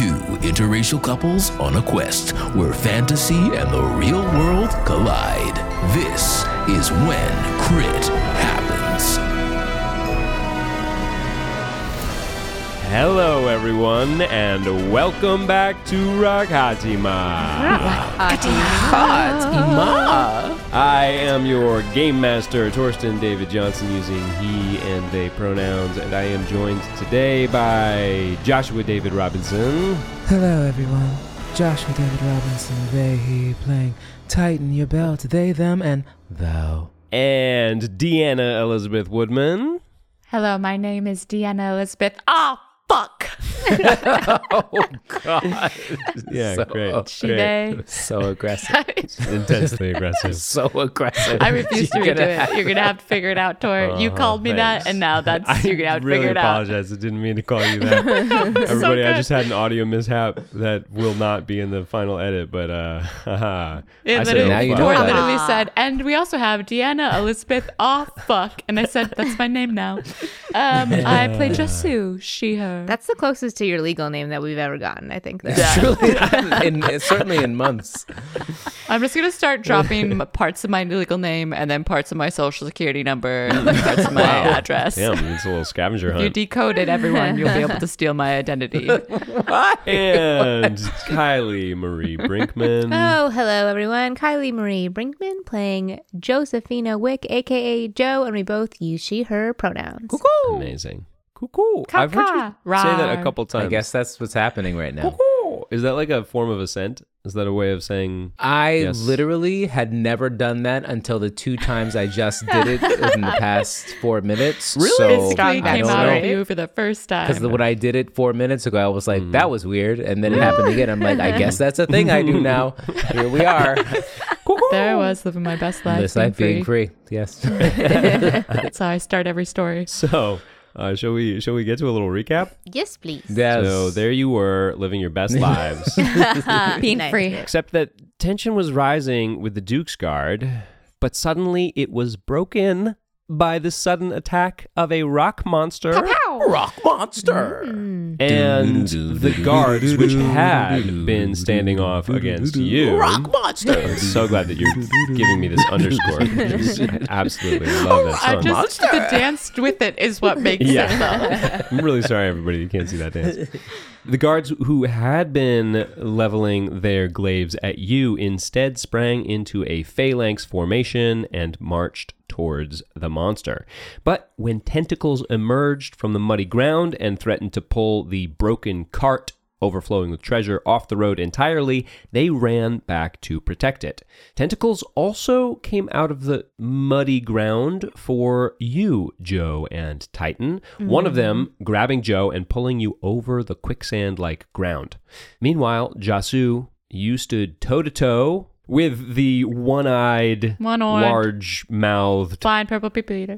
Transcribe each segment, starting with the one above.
two interracial couples on a quest where fantasy and the real world collide. This is When Crit Happens. Hello, everyone, and welcome back to Rakatima. Rakatima. I am your game master, Torsten David Johnson, using he and they pronouns, and I am joined today by Joshua David Robinson. Hello, everyone. Joshua David Robinson, they, he, playing Titan, your belt, they, them, and thou. And Deanna Elizabeth Woodman. Hello, my name is Deanna Elizabeth. Fuck. Oh, God. Yeah, so great. So aggressive. Intensely aggressive. So aggressive. I refuse to redo it. You're going to have to figure it out, Tor. You called me that, and now that's, you're going to have to figure it out. I really apologize. I didn't mean to call you that. Everybody, so I just had an audio mishap that will not be in the final edit, but Tor literally said, and we also have Deanna Elizabeth, fuck. And I said, that's my name now. I play Jasoo, she, her. That's the closest to your legal name that we've ever gotten, I think. Yeah. Certainly in months. I'm just going to start dropping parts of my legal name and then parts of my social security number and parts of my address. Damn, it's a little scavenger hunt. You decode it, everyone. You'll be able to steal my identity. And Kylie Marie Brinkman. Oh, hello, everyone. Kylie Marie Brinkman playing Josephina Wick, a.k.a. Jo, and we both use she, her pronouns. Cuckoo. Amazing. Cuckoo. I've heard you say that a couple times. I guess that's what's happening right now. Cuckoo. Is that like a form of assent? Is that a way of saying yes? Literally had never done that until the two times I just did it in the past 4 minutes. Really? So I came out of you for the first time. Because when I did it 4 minutes ago, I was like, that was weird. And then it happened again. I'm like, I guess that's a thing I do now. Here we are. There I was, living my best life. This life being free. Yes. That's how I start every story. So... Shall we get to a little recap? Yes, please. Yes. So there you were, living your best lives. Being free. Except that tension was rising with the Duke's Guard, but suddenly it was broken by the sudden attack of a rock monster. Pow-pow! Rock monster! Mm. And the guards, which had been standing off against you. Rock monster! I'm so glad that you're giving me this underscore. I absolutely love that song. The dance with it is what makes it. I'm really sorry, everybody, you can't see that dance. The guards who had been leveling their glaives at you instead sprang into a phalanx formation and marched towards the monster. But when tentacles emerged from the muddy ground and threatened to pull the broken cart overflowing with treasure off the road entirely, they ran back to protect it. Tentacles also came out of the muddy ground for you, Jo and Titan, one of them grabbing Jo and pulling you over the quicksand-like ground. Meanwhile, Jasoo, you stood toe-to-toe with the one-eyed, large-mouthed... blind purple people eater.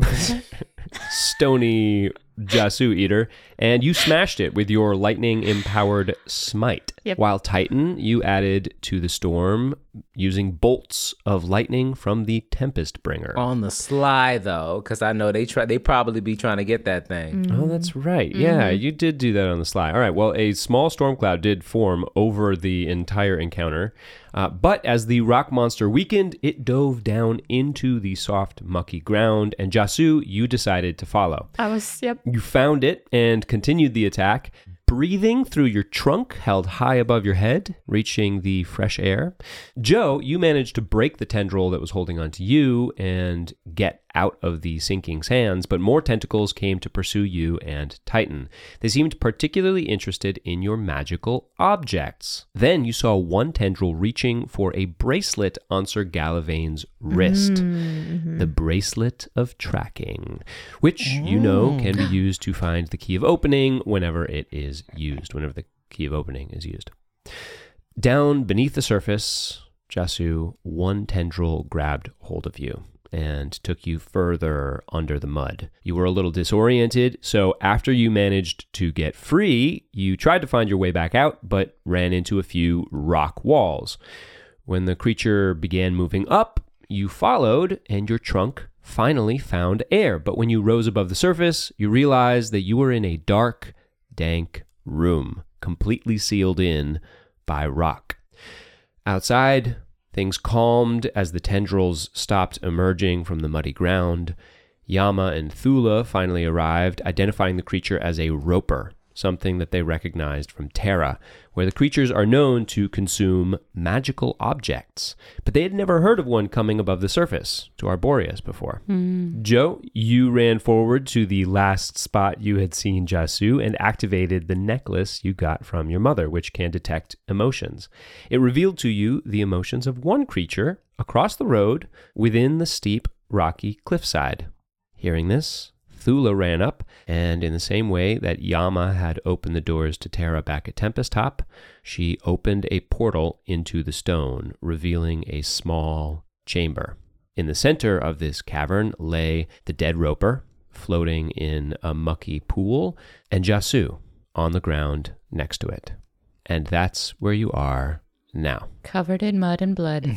Stony... Jasoo eater, and you smashed it with your lightning empowered smite. Yep. While Titan, you added to the storm using bolts of lightning from the Tempest Bringer. On the sly though, because I know they probably be trying to get that thing. Mm. Oh, that's right. Mm-hmm. Yeah, you did do that on the sly. All right, well, a small storm cloud did form over the entire encounter, but as the rock monster weakened, it dove down into the soft, mucky ground, and Jasoo, you decided to follow. You found it and continued the attack, breathing through your trunk held high above your head, reaching the fresh air. Jo, you managed to break the tendril that was holding onto you and get out of the sinking's hands, but more tentacles came to pursue you and Titan. They seemed particularly interested in your magical objects. Then you saw one tendril reaching for a bracelet on Sir Gallivain's wrist, the Bracelet of Tracking, which you know can be used to find the Key of Opening whenever the Key of Opening is used. Down beneath the surface, Jasoo, one tendril grabbed hold of you and took you further under the mud. You were a little disoriented, so after you managed to get free, you tried to find your way back out, but ran into a few rock walls. When the creature began moving up, you followed, and your trunk finally found air. But when you rose above the surface, you realized that you were in a dark, dank room completely sealed in by rock. Outside, things calmed as the tendrils stopped emerging from the muddy ground. Yama and Thula finally arrived, identifying the creature as a roper, something that they recognized from Terra, where the creatures are known to consume magical objects. But they had never heard of one coming above the surface to Arboreas before. Jo, you ran forward to the last spot you had seen Jasoo and activated the necklace you got from your mother, which can detect emotions. It revealed to you the emotions of one creature across the road within the steep, rocky cliffside. Hearing this, Thula ran up, and in the same way that Yama had opened the doors to Terra back at Tempest Top, she opened a portal into the stone, revealing a small chamber. In the center of this cavern lay the dead roper, floating in a mucky pool, and Jasoo on the ground next to it. And that's where you are now. Covered in mud and blood.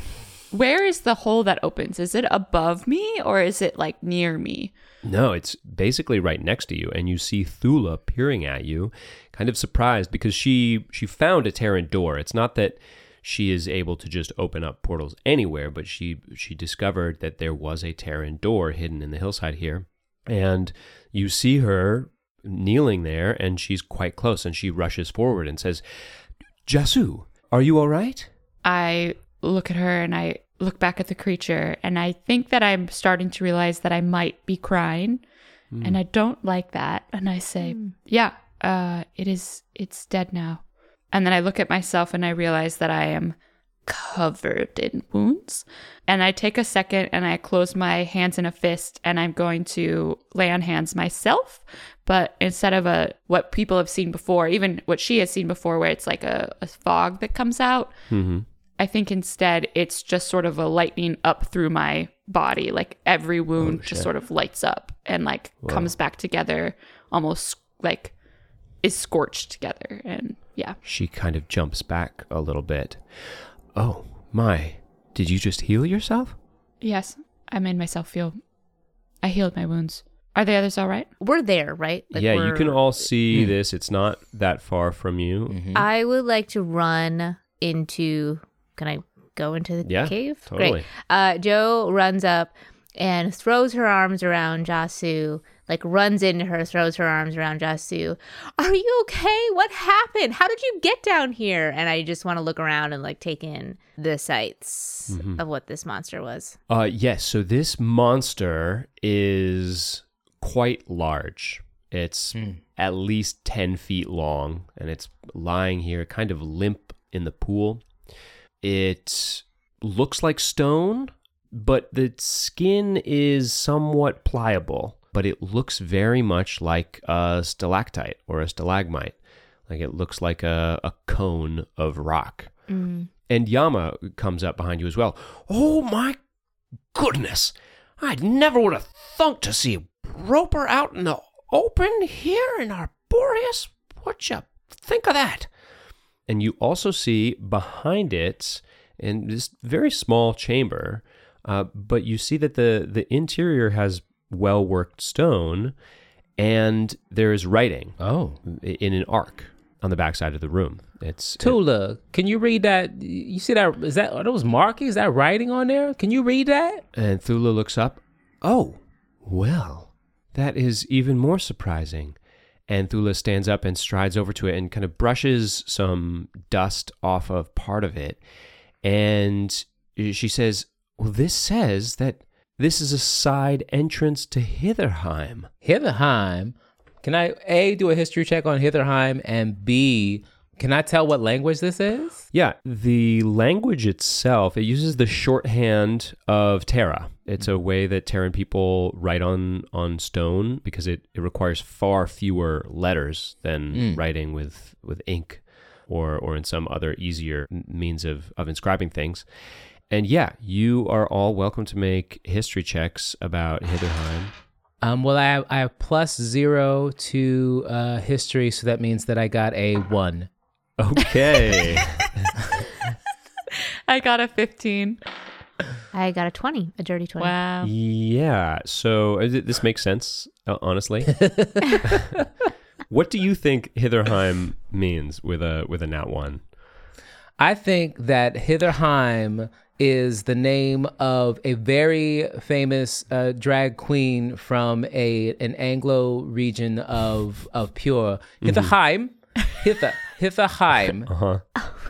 Where is the hole that opens? Is it above me or is it like near me? No, it's basically right next to you, and you see Thula peering at you, kind of surprised because she found a Terran door. It's not that she is able to just open up portals anywhere, but she discovered that there was a Terran door hidden in the hillside here, and you see her kneeling there, and she's quite close, and she rushes forward and says, Jasoo, are you all right? I look at her and I look back at the creature, and I think that I'm starting to realize that I might be crying, and I don't like that. And I say, it's dead now. And then I look at myself and I realize that I am covered in wounds. And I take a second and I close my hands in a fist, and I'm going to lay on hands myself. But instead of what people have seen before, even what she has seen before, where it's like a fog that comes out, I think instead it's just sort of a lightning up through my body. Like every wound just sort of lights up and like comes back together, almost like is scorched together. And she kind of jumps back a little bit. Oh my, did you just heal yourself? Yes, I made myself feel, I healed my wounds. Are the others all right? We're there, right? You can all see this. It's not that far from you. I would like to run into... Can I go into the cave? Totally. Great. Jo runs up and throws her arms around Jasoo, like runs into her, throws her arms around Jasoo. Are you okay? What happened? How did you get down here? And I just want to look around and like take in the sights of what this monster was. Yes. So this monster is quite large. It's at least 10 feet long, and it's lying here kind of limp in the pool. It looks like stone, but the skin is somewhat pliable, but it looks very much like a stalactite or a stalagmite. Like it looks like a cone of rock. And Yama comes up behind you as well. Oh my goodness. I never would have thought to see a roper out in the open here in Arboreas. What you think of that? And you also see behind it, in this very small chamber, but you see that the interior has well-worked stone, and there is writing in an arc on the backside of the room. It's Tula, can you read that? You see that? Is that, are those markings, that writing on there? Can you read that? And Tula looks up. Oh, well, that is even more surprising. And Thula stands up and strides over to it and kind of brushes some dust off of part of it. And she says, well, this says that this is a side entrance to Hitherheim. Hitherheim? Can I, A, do a history check on Hitherheim, and B, can I tell what language this is? Yeah, the language itself, it uses the shorthand of Terra. It's a way that Terran people write on stone because it requires far fewer letters than writing with ink or in some other easier means of inscribing things. And yeah, you are all welcome to make history checks about Hitherheim. Well, I have +0 to history, so that means that I got a 1. Okay. I got a 15. I got a 20, a dirty 20. Wow. Yeah. So this makes sense, honestly. What do you think Hitherheim means with a nat one? I think that Hitherheim is the name of a very famous drag queen from an Anglo region of Pure. Mm-hmm. Hitherheim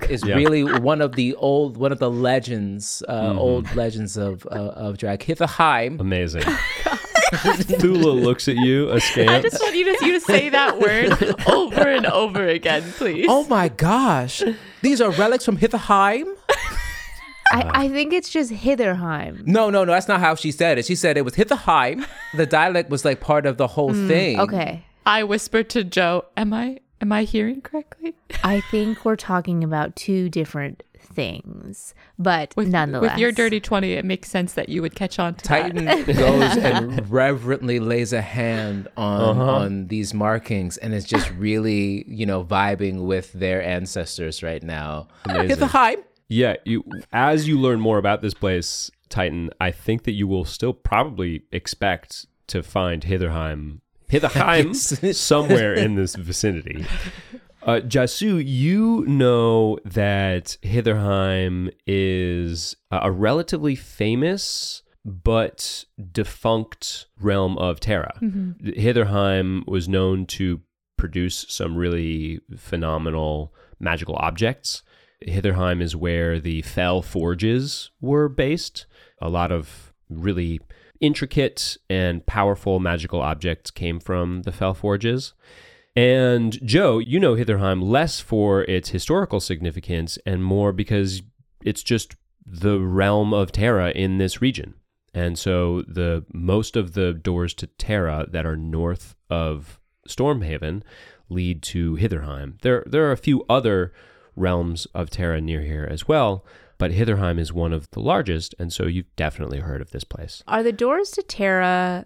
is really one of the legends, old legends of drag. Hitherheim, amazing. Thula looks at you askance. I just want you to say that word over and over again, please. Oh my gosh, these are relics from Hitherheim. I think it's just Hitherheim. No, that's not how she said it. She said it was Hitherheim. The dialect was like part of the whole thing. Okay. I whispered to Jo, am I hearing correctly? I think we're talking about two different things, but nonetheless. With your dirty 20, it makes sense that you would catch on to Titan that. Titan goes and reverently lays a hand on these markings and is just really, vibing with their ancestors right now. Hitherheim. Yeah, as you learn more about this place, Titan, I think that you will still probably expect to find Hitherheim somewhere in this vicinity. Jasoo, you know that Hitherheim is a relatively famous but defunct realm of Terra. Mm-hmm. Hitherheim was known to produce some really phenomenal magical objects. Hitherheim is where the Fel Forges were based. A lot of really intricate and powerful magical objects came from the Fel Forges. And Jo, you know Hitherheim less for its historical significance and more because it's just the realm of Terra in this region. And so the most of the doors to Terra that are north of Stormhaven lead to Hitherheim. There are a few other realms of Terra near here as well, but Hitherheim is one of the largest, and so you've definitely heard of this place. Are the doors to Terra,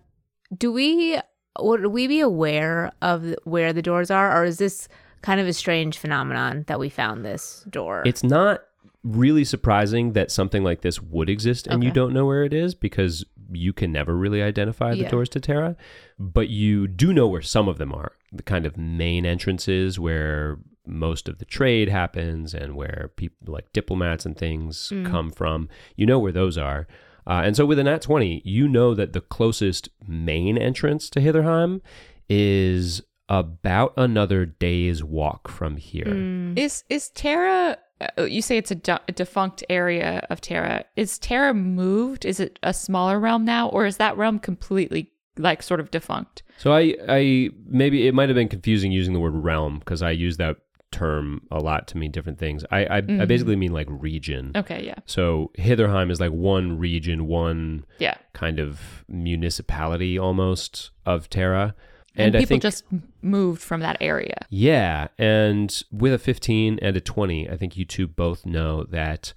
would we be aware of where the doors are, or is this kind of a strange phenomenon that we found this door? It's not really surprising that something like this would exist and you don't know where it is, because you can never really identify the doors to Terra, but you do know where some of them are, the kind of main entrances where most of the trade happens and where people like diplomats and things come from. You know where those are. And so with an at 20, you know that the closest main entrance to Hitherheim is about another day's walk from here. Is Terra, you say it's a defunct area of Terra. Is Terra moved? Is it a smaller realm now, or is that realm completely like sort of defunct? So I maybe it might have been confusing using the word realm, because I use that term a lot to mean different things. I basically mean like region. Okay, yeah. So Hitherheim is like one region, one kind of municipality almost of Terra. And people I think, just moved from that area. Yeah, and with a 15 and a 20, I think you two both know that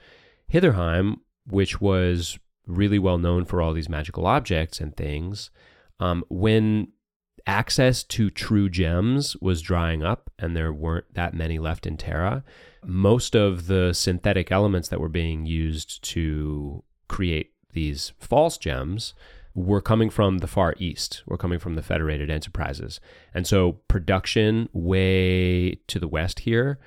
Hitherheim, which was really well known for all these magical objects and things, when access to true gems was drying up and there weren't that many left in Terra, most of the synthetic elements that were being used to create these false gems were coming from the Far East, were coming from the Federated Enterprises. And so production way to the west here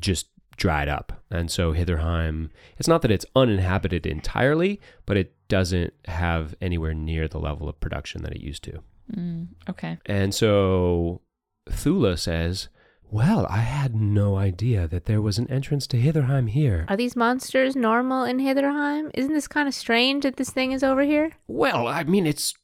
just dried up. And so Hitherheim, it's not that it's uninhabited entirely, but it doesn't have anywhere near the level of production that it used to. Okay. And so Thula says, well, I had no idea that there was an entrance to Hitherheim here. Are these monsters normal in Hitherheim? Isn't this kind of strange that this thing is over here? Well, I mean, it's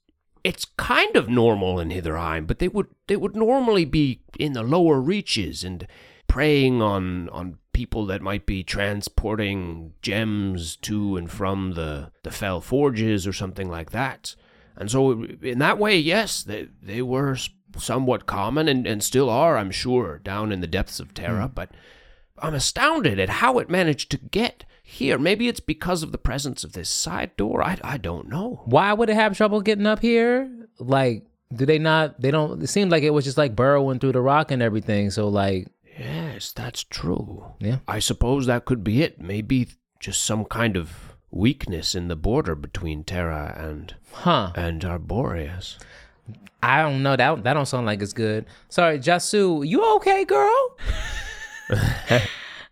kind of normal in Hitherheim, but they would normally be in the lower reaches and preying on people that might be transporting gems to and from the Fel Forges or something like that. And so in that way, yes, they were somewhat common and still are, I'm sure, down in the depths of Terra. But I'm astounded at how it managed to get here. Maybe it's because of the presence of this side door. I don't know. Why would it have trouble getting up here? Like, do they not? They don't. It seemed like it was just like burrowing through the rock and everything. So like, yes, that's true. Yeah, I suppose that could be it. Maybe just some kind of weakness in the border between Terra and Arboreas. I don't know. That don't sound like it's good. Sorry, Jasoo, you okay, girl?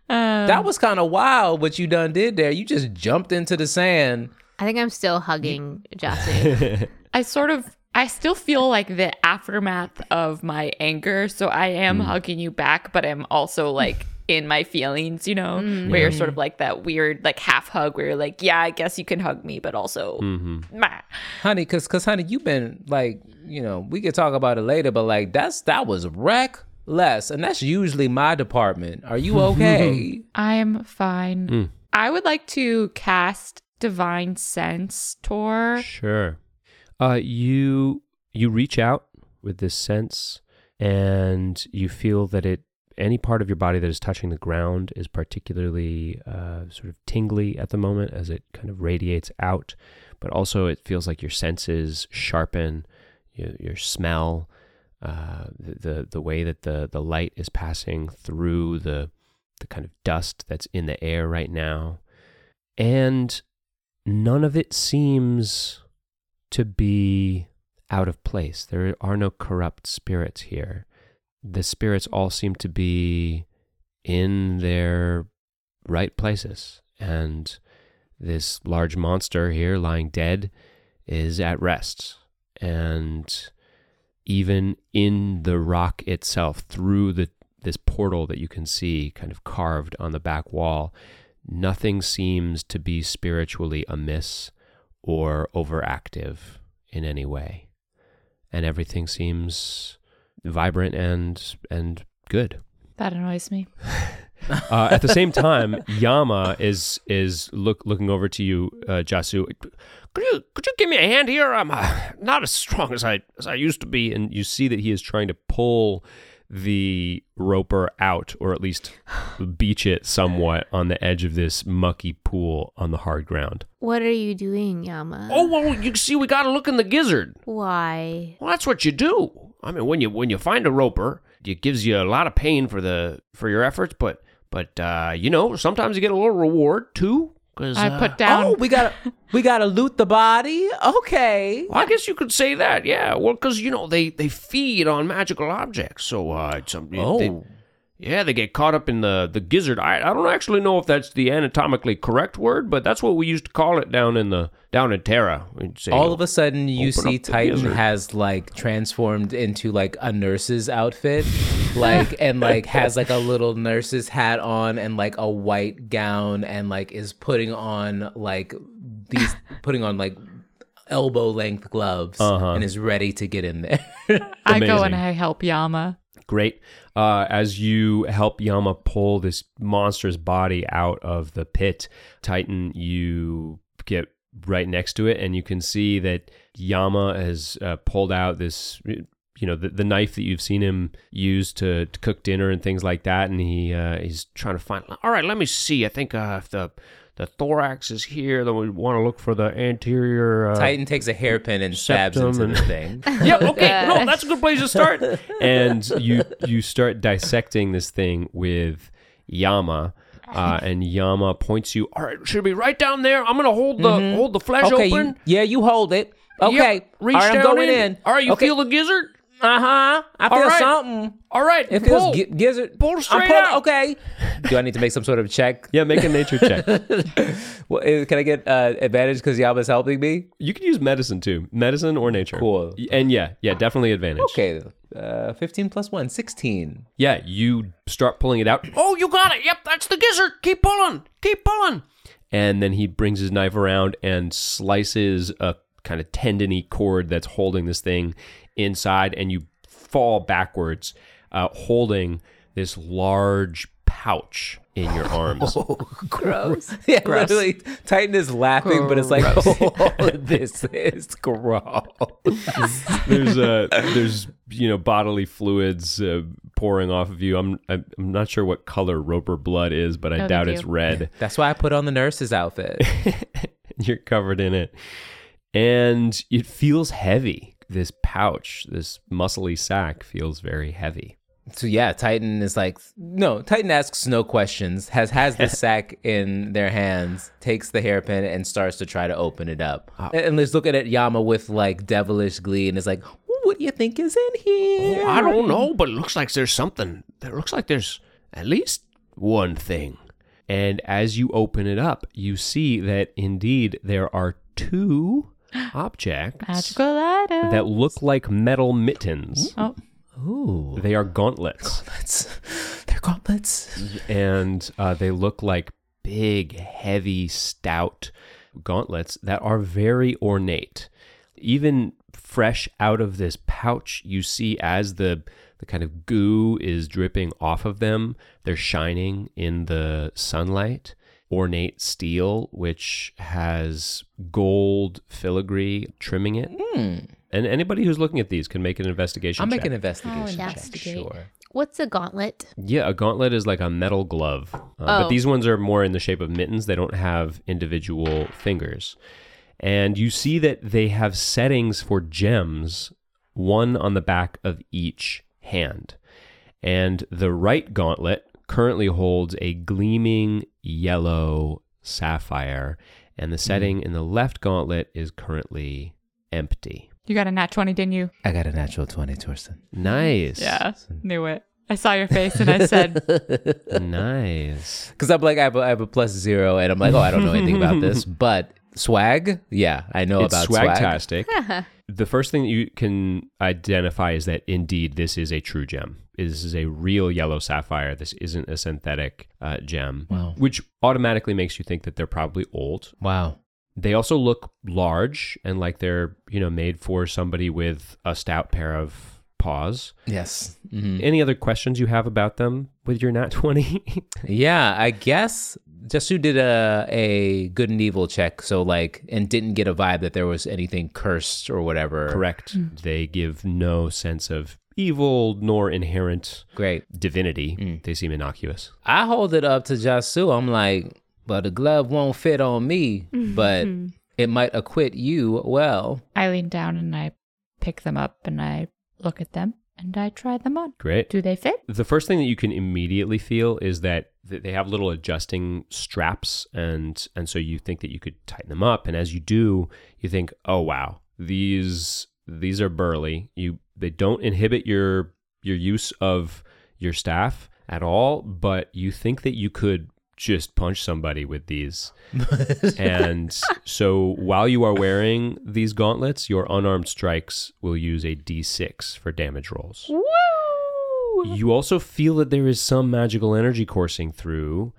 That was kind of wild what you done did there. You just jumped into the sand. I think I'm still hugging Jasoo. I still feel like the aftermath of my anger, so I am hugging you back, but I'm also like in my feelings, you know, where you're sort of like that weird like half hug where you're like, yeah, I guess you can hug me, but also honey, because honey, you've been like, you know, we could talk about it later, but like that was reckless, and that's usually my department. Are you okay? I'm fine. I would like to cast Divine Sense, Tor. Sure. You reach out with this sense, and you feel that any part of your body that is touching the ground is particularly sort of tingly at the moment as it kind of radiates out, but also it feels like your senses sharpen, your smell, the way that the light is passing through the kind of dust that's in the air right now, and none of it seems to be out of place. There are no corrupt spirits here. The spirits all seem to be in their right places, and this large monster here lying dead is at rest. And even in the rock itself, through this portal that you can see kind of carved on the back wall, nothing seems to be spiritually amiss or overactive in any way. And everything seems vibrant and good. That annoys me. At the same time, Yama is looking over to you, Jasoo. Could you give me a hand here? I'm not as strong as I used to be. And you see that he is trying to pull the roper out, or at least beach it somewhat on the edge of this mucky pool on the hard ground. What are you doing, Yama? Oh, well, you see, we gotta look in the gizzard. Why? Well, that's what you do. I mean, when you find a roper, it gives you a lot of pain for your efforts, but you know, sometimes you get a little reward too. I put down. Oh, we gotta loot the body. Okay. Well, I guess you could say that. Yeah. Well, because you know they feed on magical objects, so they get caught up in the gizzard. I don't actually know if that's the anatomically correct word, but that's what we used to call it down in Terra. We'd say, all of a sudden, you see Titan has like transformed into like a nurse's outfit. Like, and like has like a little nurse's hat on and like a white gown, and like is putting on like elbow length gloves and is ready to get in there. I go and I help Yama. Great. As you help Yama pull this monster's body out of the pit, Titan, you get right next to it and you can see that Yama has pulled out this, you know, the knife that you've seen him use to cook dinner and things like that, and he's trying to find. All right, let me see. I think if the thorax is here, then we want to look for the anterior. Titan takes a hairpin and stabs into the thing. Yeah, okay, no, that's a good place to start. And you start dissecting this thing with Yama. And Yama points you. All right, should be right down there. I'm gonna hold the flesh open. You hold it. Okay, yep, reach all right, down I'm going in. All right, you feel the gizzard? Uh-huh. I feel something. All right. It feels gizzard. Pull straight out. Okay. Do I need to make some sort of check? Yeah, make a nature check. Well, can I get advantage because Yama's helping me? You can use medicine too. Medicine or nature. Cool. And yeah, definitely advantage. Okay. 15 plus 1, 16. Yeah, you start pulling it out. Oh, you got it. Yep, that's the gizzard. Keep pulling. Keep pulling. And then he brings his knife around and slices a kind of tendon-y cord that's holding this thing inside, and you fall backwards holding this large pouch in your arms. Oh, gross. Yeah, gross. Literally, Titan is laughing, gross. But it's like, oh, this is gross. There's bodily fluids pouring off of you. I'm not sure what color roper blood is, but I doubt it's red. That's why I put on the nurse's outfit. You're covered in it. And it feels heavy. This pouch, this muscly sack feels very heavy. So yeah, Titan asks no questions, has the sack in their hands, takes the hairpin and starts to try to open it up. And is looking at Yama with like devilish glee and is like, What do you think is in here? Oh, I don't know, but it looks like there's something. It looks like there's at least one thing. And as you open it up, you see that indeed there are two objects magical items that look like metal mittens. Oh. Ooh. They are gauntlets. They're gauntlets. And they look like big, heavy, stout gauntlets that are very ornate. Even fresh out of this pouch, you see as the kind of goo is dripping off of them, they're shining in the sunlight. Ornate steel, which has gold filigree trimming it. Mm. And anybody who's looking at these can make an investigation check. I'll make an investigation check. Sure. What's a gauntlet? Yeah, a gauntlet is like a metal glove. But these ones are more in the shape of mittens. They don't have individual fingers. And you see that they have settings for gems, one on the back of each hand. And the right gauntlet currently holds a gleaming yellow sapphire. And the setting in the left gauntlet is currently empty. You got a nat 20, didn't you? I got a natural 20, Torsten. Nice. Yeah, knew it. I saw your face and I said, nice. Because I'm like, I have a +0 and I'm like, oh, I don't know anything about this. But swag? Yeah, I know it's about swag. Swagtastic. The first thing that you can identify is that indeed this is a true gem. This is a real yellow sapphire. This isn't a synthetic gem, wow. Which automatically makes you think that they're probably old. Wow. They also look large and like they're, made for somebody with a stout pair of paws. Yes. Mm-hmm. Any other questions you have about them with your nat 20? Yeah, I guess Jasoo did a good and evil check, so and didn't get a vibe that there was anything cursed or whatever. Correct. Mm. They give no sense of evil nor inherent divinity. Mm. They seem innocuous. I hold it up to Jasoo. I'm like, but the glove won't fit on me, but it might acquit you well. I lean down and I pick them up and I look at them and I try them on. Great. Do they fit? The first thing that you can immediately feel is that they have little adjusting straps and so you think that you could tighten them up. And as you do, you think, oh, wow, these are burly. They don't inhibit your use of your staff at all, but you think that you could just punch somebody with these. And so while you are wearing these gauntlets, your unarmed strikes will use a D6 for damage rolls. Woo! You also feel that there is some magical energy coursing through,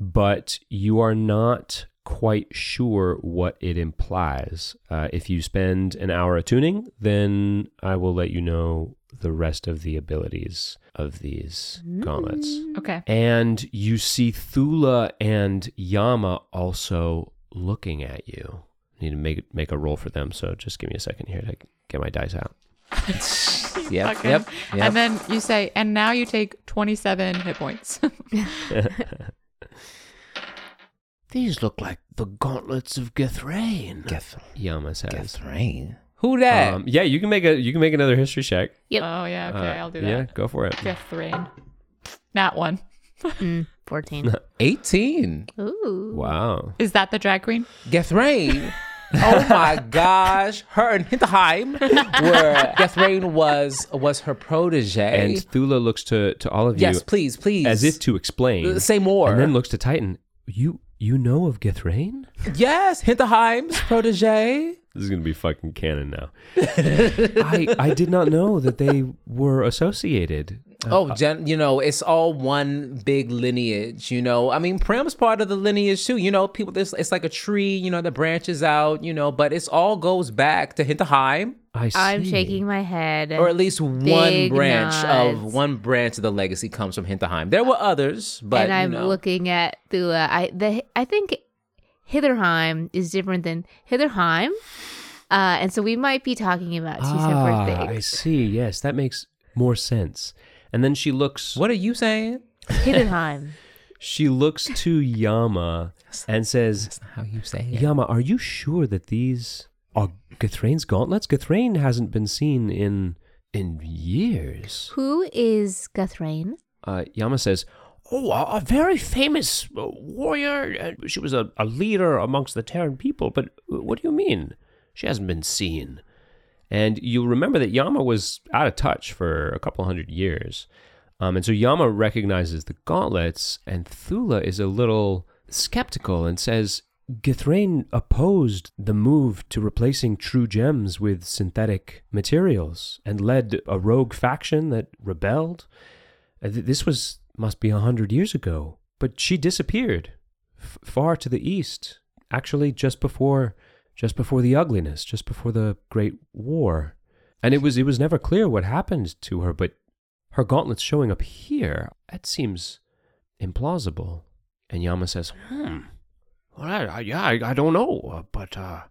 but you are not quite sure what it implies. If you spend an hour attuning, then I will let you know the rest of the abilities of these gauntlets. Okay. And you see Thula and Yama also looking at you. I need to make a roll for them, so just give me a second here to get my dice out. Yep. And then you say, and now you take 27 hit points. These look like the Gauntlets of Githrain. Yama says. Githrain. Who that? Yeah, you can make another history check. Yep. Oh yeah, okay, I'll do that. Yeah, go for it. Githrain. Not one. 14. 18. Ooh. Wow. Is that the drag queen? Githrain. Oh my gosh. Her and Hitherheim, where Githrain was her protege. And Thula looks to all of you. Yes, please. As if to explain. Say more. And then looks to Titan. You know of Githrain? Yes, Hitherheim's protege. This is going to be fucking canon now. I did not know that they were associated. It's all one big lineage, I mean, Prem's part of the lineage too, people, it's like a tree, that branches out, but it's all goes back to Hitherheim. I'm shaking my head. Or at least one branch of the legacy comes from Hitherheim. There were others, but and I'm looking at Thula. I think Hitherheim is different than Hitherheim, and so we might be talking about two separate things. I see. Yes, that makes more sense. And then she looks. What are you saying? Hitherheim. She looks to Yama and says, "That's not how you say it." Yama, are you sure that these are Githrain's gauntlets? Githrain hasn't been seen in years. Who is Githrain? Yama says, oh, a very famous warrior. She was a leader amongst the Terran people. But what do you mean? She hasn't been seen. And you'll remember that Yama was out of touch for a couple hundred years. And so Yama recognizes the gauntlets, and Thula is a little skeptical and says, Githrain opposed the move to replacing true gems with synthetic materials and led a rogue faction that rebelled. This must be 100 years ago. But she disappeared far to the east, actually just before the ugliness, just before the Great War. And it was never clear what happened to her, but her gauntlets showing up here, that seems implausible. And Yama says, well, I don't know, but at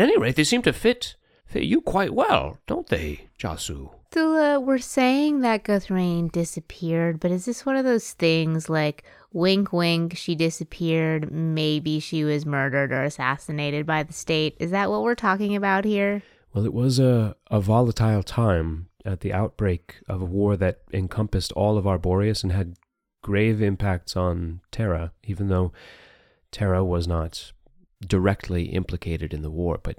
any rate, they seem to fit you quite well, don't they, Jasoo? Thula, we're saying that Githrain disappeared, but is this one of those things like, wink, wink, she disappeared, maybe she was murdered or assassinated by the state? Is that what we're talking about here? Well, it was a volatile time at the outbreak of a war that encompassed all of Arboreas and had grave impacts on Terra, even though Terra was not directly implicated in the war. But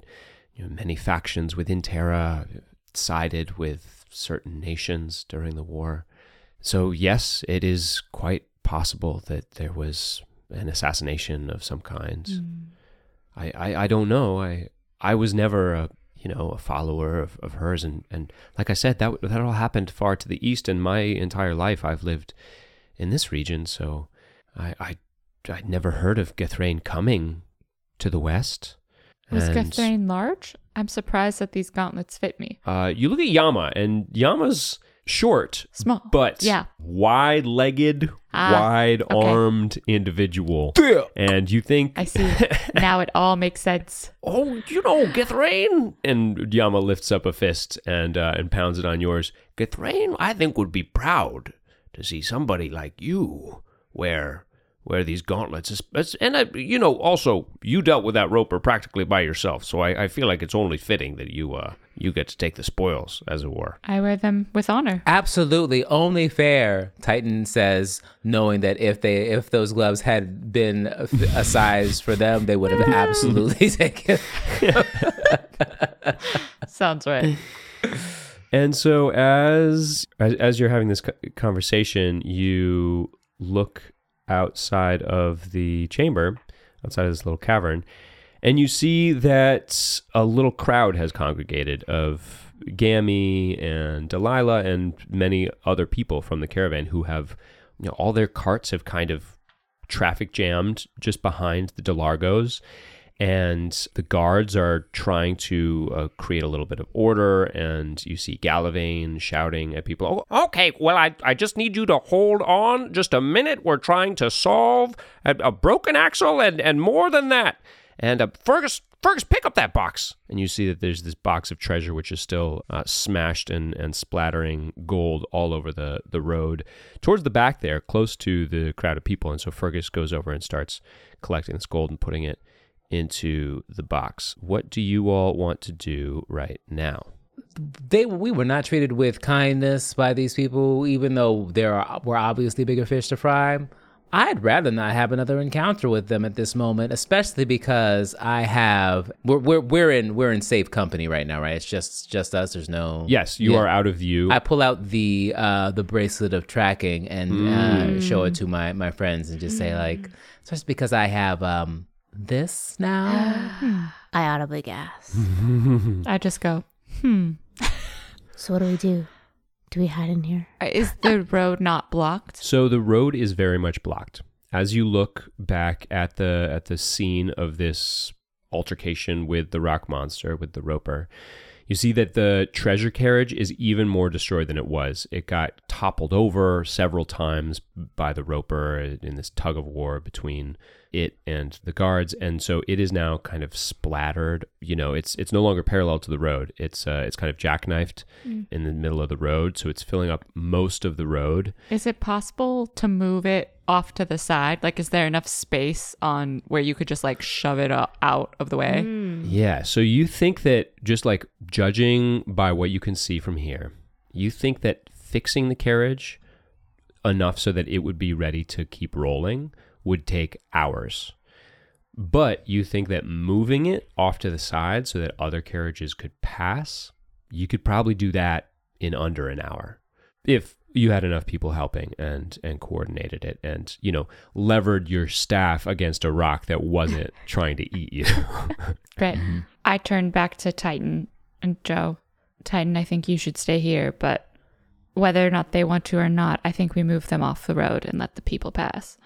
many factions within Terra sided with certain nations during the war. So yes, it is quite possible that there was an assassination of some kind. Mm. I don't know. I was never a follower of hers, and like I said, that all happened far to the east, and my entire life I've lived in this region, so I'd never heard of Githrain coming to the west. Was Githrain large? I'm surprised that these gauntlets fit me. You look at Yama, and Yama's short, small, but wide-legged, wide-armed individual. And you think... I see. Now it all makes sense. Oh, Githrain! And Yama lifts up a fist and pounds it on yours. Githrain, I think, would be proud to see somebody like you wear these gauntlets. And, also, you dealt with that roper practically by yourself, so I feel like it's only fitting that you get to take the spoils, as it were. I wear them with honor. Absolutely. Only fair, Titan says, knowing that if those gloves had been a size for them, they would have absolutely taken it. Sounds right. And so as you're having this conversation, you look outside of the chamber, outside of this little cavern, and you see that a little crowd has congregated of Gammy and Delilah and many other people from the caravan who have, all their carts have kind of traffic jammed just behind the DeLargos, and the guards are trying to create a little bit of order, and you see Gallivain shouting at people, "Oh, okay, well, I just need you to hold on just a minute. We're trying to solve a broken axle and more than that. And Fergus, pick up that box." And you see that there's this box of treasure, which is still smashed and splattering gold all over the road towards the back there, close to the crowd of people. And so Fergus goes over and starts collecting this gold and putting it into the box. What do you all want to do right now? We were not treated with kindness by these people, even though were obviously bigger fish to fry. I'd rather not have another encounter with them at this moment, especially because we're in safe company right now, right? It's just us. There's no... Yes, you are out of view. I pull out the bracelet of tracking and show it to my friends and just say, like, it's just because I have this now. I audibly gasp. I just go, So what do we do? Do we hide in here? Is the road not blocked? So the road is very much blocked. As you look back at the scene of this altercation with the rock monster, with the roper, you see that the treasure carriage is even more destroyed than it was. It got toppled over several times by the roper in this tug of war between it and the guards, and so it is now kind of splattered. It's no longer parallel to the road. It's kind of jackknifed in the middle of the road, so it's filling up most of the road. Is it possible to move it off to the side? Like, is there enough space on where you could just like shove it out of the way? Yeah, so you think that, just like judging by what you can see from here, you think that fixing the carriage enough so that it would be ready to keep rolling would take hours. But you think that moving it off to the side so that other carriages could pass you could probably do that in under an hour if you had enough people helping and coordinated it and, you know, levered your staff against a rock that wasn't trying to eat you. Right. Mm-hmm. I turned back to Titan and Jo. Titan, I think you should stay here, but whether or not they want to or not, I think we move them off the road and let the people pass.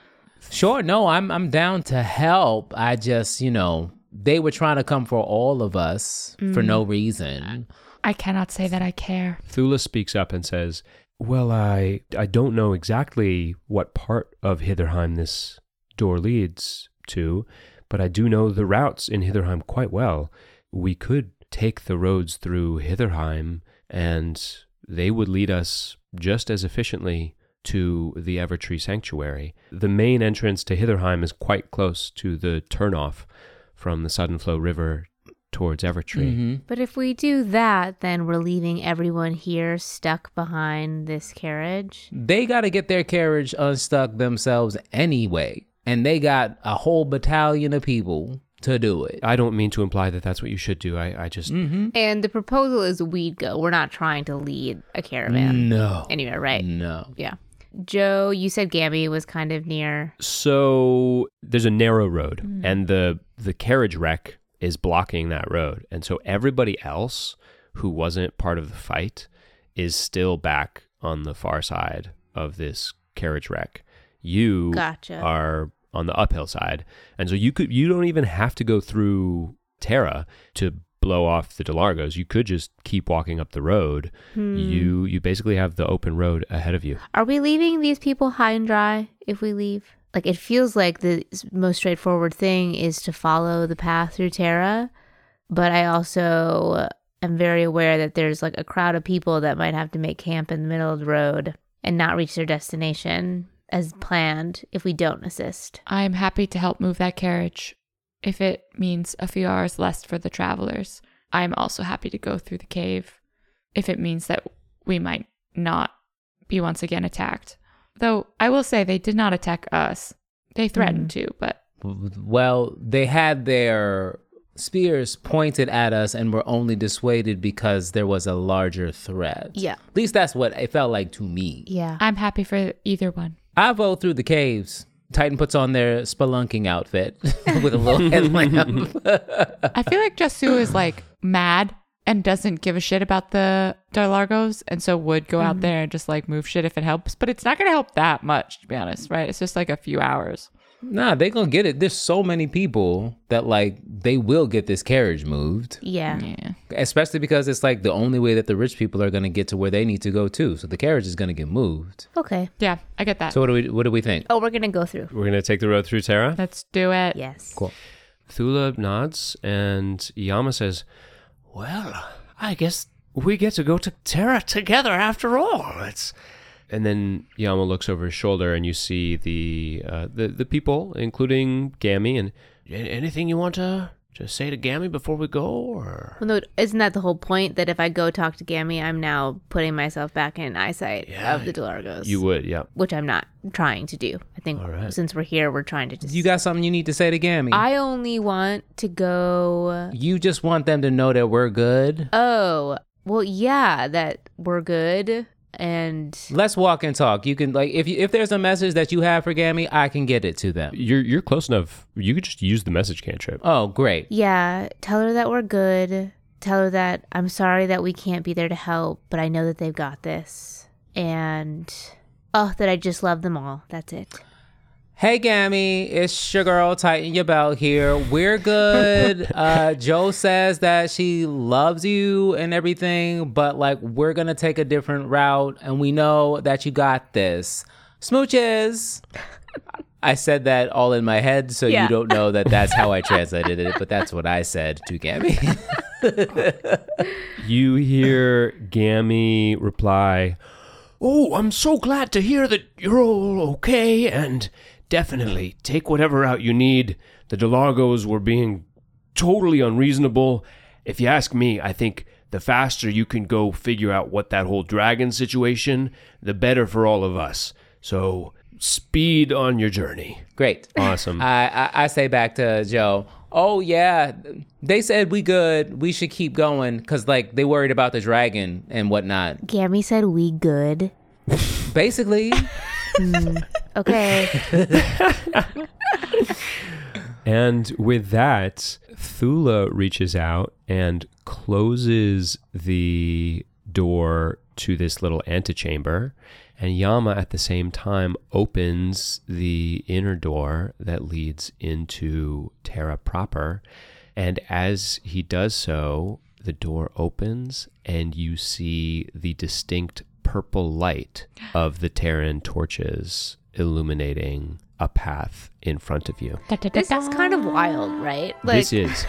Sure. No, I'm down to help. I just, you know, they were trying to come for all of us for no reason. I cannot say that I care. Thula speaks up and says, well, I don't know exactly what part of Hitherheim this door leads to, but I do know the routes in Hitherheim quite well. We could take the roads through Hitherheim, and they would lead us just as efficiently to the Evertree Sanctuary. The main entrance to Hitherheim is quite close to the turnoff from the Sudden Flow River towards Evertree. Mm-hmm. But if we do that, then we're leaving everyone here stuck behind this carriage. They got to get their carriage unstuck themselves anyway. And they got a whole battalion of people to do it. I don't mean to imply that that's what you should do. I just... Mm-hmm. And the proposal is we'd go. We're not trying to lead a caravan. No. Anyway, right? No. Yeah. Jo, you said Gammy was kind of near. So there's a narrow road and the carriage wreck is blocking that road. And so everybody else who wasn't part of the fight is still back on the far side of this carriage wreck. You are on the uphill side. And so you don't even have to go through Terra to blow off the DeLargos. You could just keep walking up the road. You basically have the open road ahead of you. Are we leaving these people high and dry if we leave? Like, it feels like the most straightforward thing is to follow the path through Terra, but I also am very aware that there's, like, a crowd of people that might have to make camp in the middle of the road and not reach their destination as planned if we don't assist. I am happy to help move that carriage if it means a few hours less for the travelers. I am also happy to go through the cave if it means that we might not be once again attacked. Though, I will say they did not attack us. They threatened to, but... Well, they had their spears pointed at us and were only dissuaded because there was a larger threat. Yeah. At least that's what it felt like to me. Yeah. I'm happy for either one. I vote through the caves. Titan puts on their spelunking outfit with a little headlamp. I feel like Jasoo is, like, mad and doesn't give a shit about the DeLargos, and so would go out there and just, like, move shit if it helps. But it's not going to help that much, to be honest, right? It's just, like, a few hours. Nah, they're going to get it. There's so many people that, like, they will get this carriage moved. Yeah. Especially because it's, like, the only way that the rich people are going to get to where they need to go, too. So the carriage is going to get moved. Okay. Yeah, I get that. So what do we think? Oh, we're going to go through. We're going to take the road through Terra? Let's do it. Yes. Cool. Thula nods, and Yama says... Well, I guess we get to go to Terra together after all. And then Yama looks over his shoulder, and you see the people, including Gammy. And anything you want to say to Gammy before we go? Or... Well, no, isn't that the whole point? That if I go talk to Gammy, I'm now putting myself back in eyesight of the DeLargos. You would, yeah. Which I'm not trying to do. I think since we're here, we're trying to just... You got something you need to say to Gammy? I only want to go... You just want them to know that we're good? Oh, well, yeah, that we're good, and... Let's walk and talk. You can, like, if there's a message that you have for Gammy, I can get it to them. You're close enough. You could just use the message cantrip. Oh, great. Yeah, tell her that we're good. Tell her that I'm sorry that we can't be there to help, but I know that they've got this. And... Oh, that I just love them all. That's it. Hey, Gammy. It's your girl, Tighten Your Belt here. We're good. Jo says that she loves you and everything, but, like, we're going to take a different route, and we know that you got this. Smooches. I said that all in my head, so you don't know that that's how I translated it, but that's what I said to Gammy. You hear Gammy reply... Oh, I'm so glad to hear that you're all okay, and definitely take whatever route you need. The DeLargos were being totally unreasonable. If you ask me, I think the faster you can go figure out what that whole dragon situation, the better for all of us. So speed on your journey. Great. Awesome. I say back to Jo, oh yeah, they said we good. We should keep going because like they worried about the dragon and whatnot. Gammy said we good. Basically. Okay. And with that, Thula reaches out and closes the door to this little antechamber, and Yama at the same time opens the inner door that leads into Terra proper. And as he does so, the door opens and you see the distinct purple light of the Terran torches illuminating a path in front of you. This is kind of wild, right? Like... This is.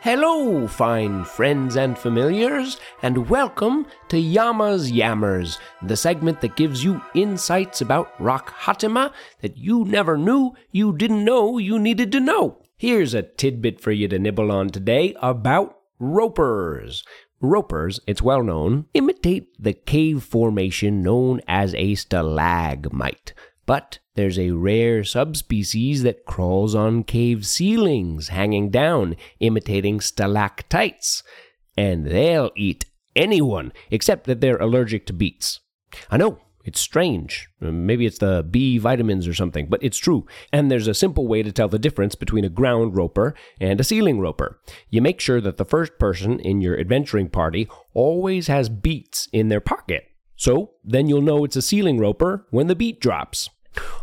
Hello, fine friends and familiars, and welcome to Yama's Yammers, the segment that gives you insights about Rakatima that you never knew you didn't know you needed to know. Here's a tidbit for you to nibble on today about ropers. Ropers, it's well known, imitate the cave formation known as a stalagmite. But there's a rare subspecies that crawls on cave ceilings, hanging down, imitating stalactites. And they'll eat anyone, except that they're allergic to beets. I know, it's strange. Maybe it's the B vitamins or something, but it's true. And there's a simple way to tell the difference between a ground roper and a ceiling roper. You make sure that the first person in your adventuring party always has beets in their pocket. So then you'll know it's a ceiling roper when the beet drops.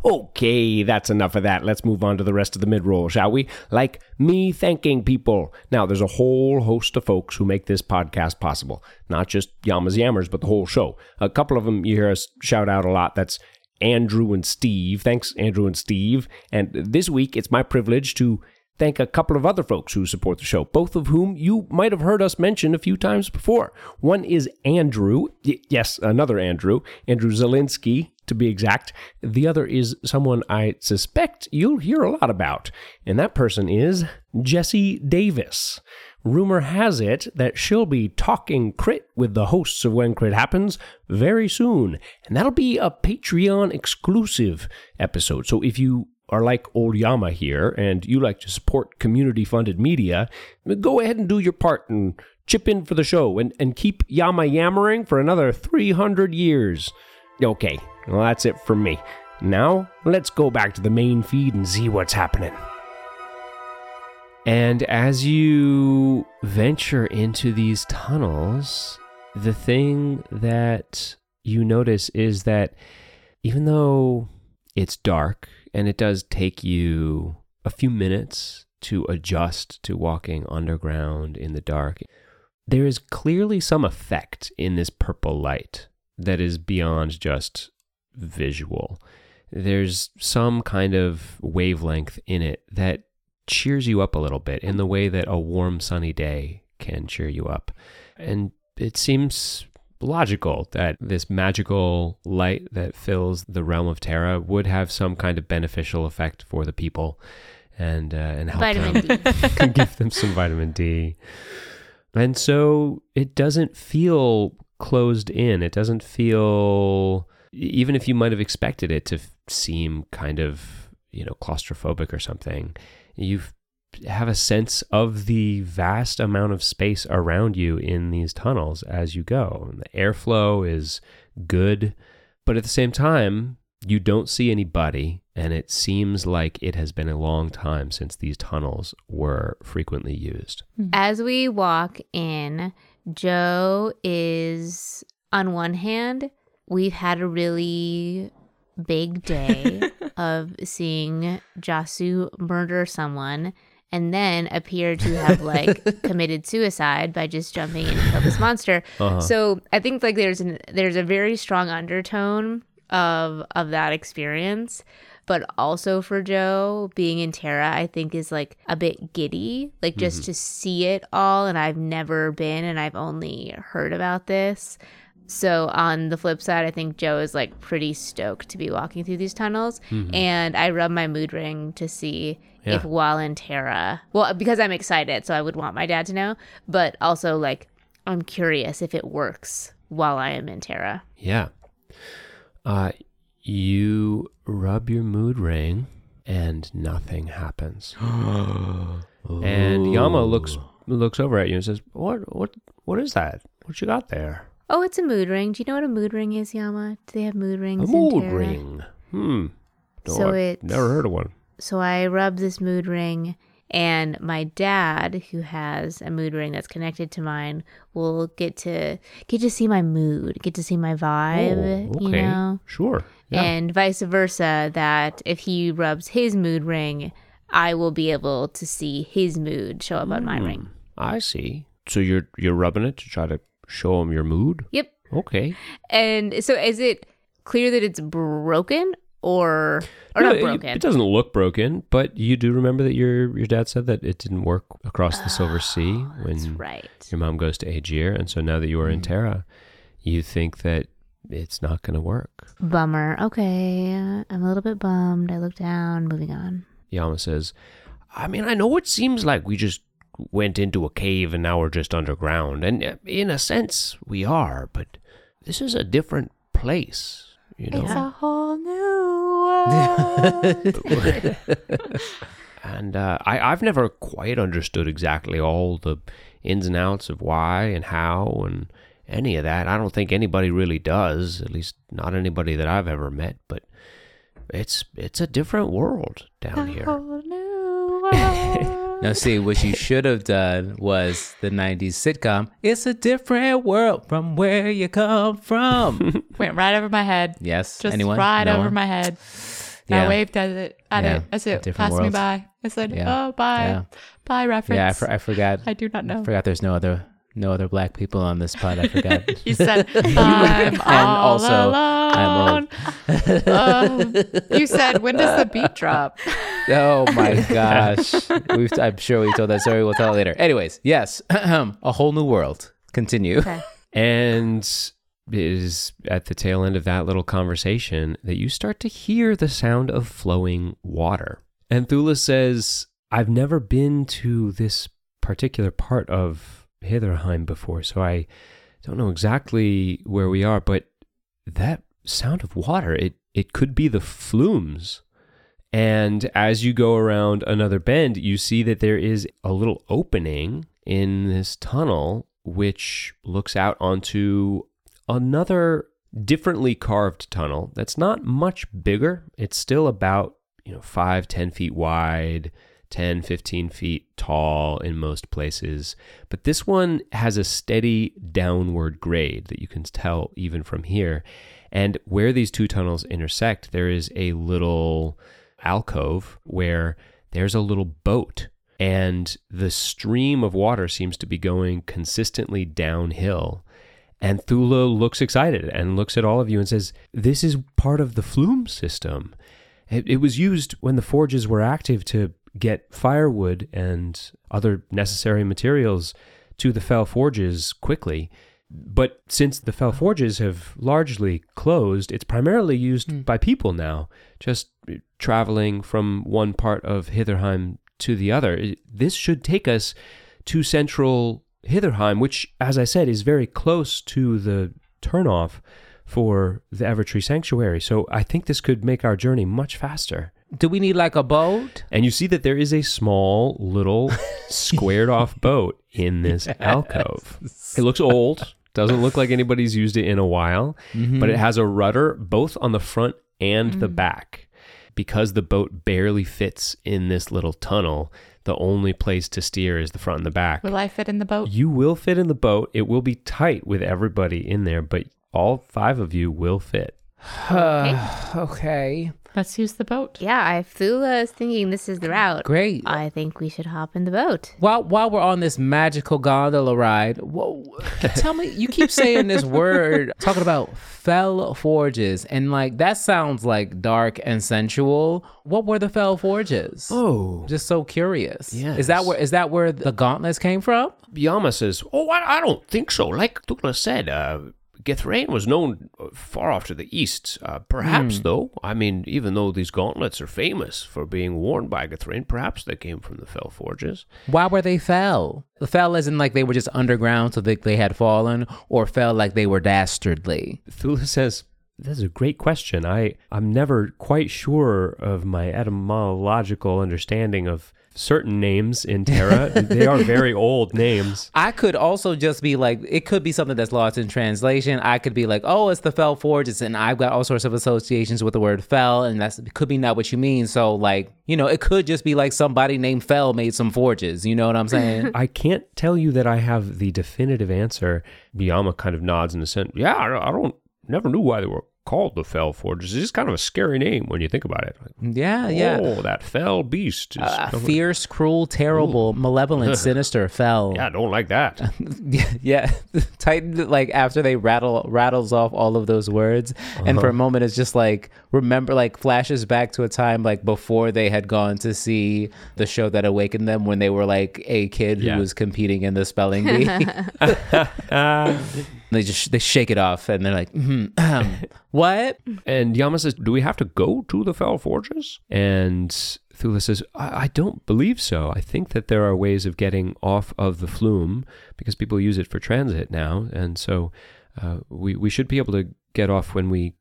Okay, that's enough of that. Let's move on to the rest of the mid-roll, shall we? Like me thanking people. Now, there's a whole host of folks who make this podcast possible. Not just Yama's Yammers, but the whole show. A couple of them you hear us shout out a lot. That's Andrew and Steve. Thanks, Andrew and Steve. And this week, it's my privilege to thank a couple of other folks who support the show, both of whom you might have heard us mention a few times before. One is Andrew. Yes, another Andrew. Andrew Zielinski, to be exact. The other is someone I suspect you'll hear a lot about. And that person is Jessie Davis. Rumor has it that she'll be talking crit with the hosts of When Crit Happens very soon. And that'll be a Patreon exclusive episode. So if you are like old Yama here and you like to support community-funded media, go ahead and do your part and chip in for the show and keep Yama yammering for another 300 years. Okay, well, that's it from me. Now, let's go back to the main feed and see what's happening. And as you venture into these tunnels, the thing that you notice is that even though it's dark, and it does take you a few minutes to adjust to walking underground in the dark, there is clearly some effect in this purple light that is beyond just visual. There's some kind of wavelength in it that cheers you up a little bit in the way that a warm, sunny day can cheer you up. And it seems logical that this magical light that fills the realm of Terra would have some kind of beneficial effect for the people and help them, give them some vitamin D. And so it doesn't feel closed in. It doesn't feel, even if you might have expected it to seem kind of, you know, claustrophobic or something, you have a sense of the vast amount of space around you in these tunnels as you go. And the airflow is good, but at the same time, you don't see anybody, and it seems like it has been a long time since these tunnels were frequently used. As we walk in, Jo is, on one hand, we've had a really big day of seeing Jasoo murder someone and then appear to have like committed suicide by just jumping in and kill this monster. Uh-huh. So I think like there's a very strong undertone of that experience, but also for Jo, being in Terra, I think is like a bit giddy, like just to see it all. And I've never been, and I've only heard about this. So on the flip side, I think Jo is like pretty stoked to be walking through these tunnels. And I rub my mood ring to see if while in Terra, well, because I'm excited, so I would want my dad to know, but also like I'm curious if it works while I am in Terra. Yeah. You rub your mood ring and nothing happens. And Yama looks over at you and says, What is that? What you got there? Oh, it's a mood ring. Do you know what a mood ring is, Yama? Do they have mood rings? A mood ring. Never heard of one. So I rub this mood ring, and my dad, who has a mood ring that's connected to mine, will get to see my mood, get to see my vibe. Oh, okay. You know? Sure. Yeah. And vice versa, that if he rubs his mood ring, I will be able to see his mood show up on my ring. I see. So you're rubbing it to try to show him your mood? Yep. Okay. And so is it clear that it's broken? Or not broken. It doesn't look broken, but you do remember that your dad said that it didn't work across the Silver Sea when your mom goes to Aegir, and so now that you are in Terra, you think that it's not going to work. Bummer. Okay, I'm a little bit bummed. I look down. Moving on. Yama says, I mean, I know it seems like we just went into a cave and now we're just underground, and in a sense we are, but this is a different place. You know? It's a whole new world. And I've never quite understood exactly all the ins and outs of why and how and any of that. I don't think anybody really does, at least not anybody that I've ever met, but it's a different world down here. A whole new world. Now, see, what you should have done was the 90s sitcom, It's a Different World from Where You Come From. Went right over my head. Yes. Just anyone? Right no over one? My head. Yeah. I waved at it. That's it. Passed worlds. Me by. I said, yeah. Oh, bye. Yeah. Bye reference. Yeah, I forgot. I do not know. I forgot there's no other black people on this pod. I forgot. You said, I'm all also, alone. I'm you said, when does the beat drop? Oh my gosh. I'm sure we told that story. We'll tell it later. Anyways, yes, a whole new world. Continue. Okay. And it is at the tail end of that little conversation that you start to hear the sound of flowing water. And Thula says, I've never been to this particular part of Hitherheim before, so I don't know exactly where we are, but that sound of water, it could be the flumes. And as you go around another bend, you see that there is a little opening in this tunnel, which looks out onto another differently carved tunnel that's not much bigger. It's still about 5-10 feet wide, 10, 15 feet tall in most places. But this one has a steady downward grade that you can tell even from here. And where these two tunnels intersect, there is a little alcove where there's a little boat. And the stream of water seems to be going consistently downhill. And Thula looks excited and looks at all of you and says, this is part of the flume system. It was used when the forges were active to get firewood and other necessary materials to the Fel Forges quickly. But since the Fel Forges have largely closed, it's primarily used by people now, just traveling from one part of Hitherheim to the other. This should take us to central Hitherheim, which, as I said, is very close to the turnoff for the Evertree Sanctuary. So I think this could make our journey much faster. Do we need like a boat? And you see that there is a small little squared off boat in this alcove. It looks old. Doesn't look like anybody's used it in a while, but it has a rudder both on the front and the back. Because the boat barely fits in this little tunnel, the only place to steer is the front and the back. Will I fit in the boat? You will fit in the boat. It will be tight with everybody in there, but all five of you will fit. Okay. Let's use the boat. Yeah, if Thula is thinking this is the route, great. I think we should hop in the boat. While we're on this magical gondola ride, tell me, you keep saying this word, talking about Fel Forges, and like that sounds like dark and sensual. What were the Fel Forges? Oh, just so curious. Yes. Is that where the gauntlets came from? Yama says, I don't think so. Like Thula said, Githrain was known far off to the east. Perhaps, though, I mean, even though these gauntlets are famous for being worn by Githrain, perhaps they came from the Fel Forges. Why were they fell? Fell as in like they were just underground so they had fallen, or fell like they were dastardly? Thula says, That's a great question. I'm never quite sure of my etymological understanding of certain names in Terra. They are very old names. I could also just be like, it could be something that's lost in translation. I could be like, oh, it's the Fel Forges, and I've got all sorts of associations with the word Fel, and that's could be not what you mean. So like, you know, it could just be like somebody named Fel made some forges. You know what I'm saying? I can't tell you that I have the definitive answer. Yama kind of nods in assent. Yeah, I never knew why they were called the Fel Forges. It's just kind of a scary name when you think about it. Like, yeah. Oh, that fell beast. Fierce, cruel, terrible, malevolent, sinister, fell. Yeah, I don't like that. Yeah. Titan, like, after they rattles off all of those words, and for a moment it's just like, remember, like, flashes back to a time, like, before they had gone to see the show that awakened them when they were, like, a kid who was competing in the spelling bee. They shake it off, and they're like, what? And Yama says, do we have to go to the Fel Forges? And Thula says, I don't believe so. I think that there are ways of getting off of the flume, because people use it for transit now, and so we should be able to get off when we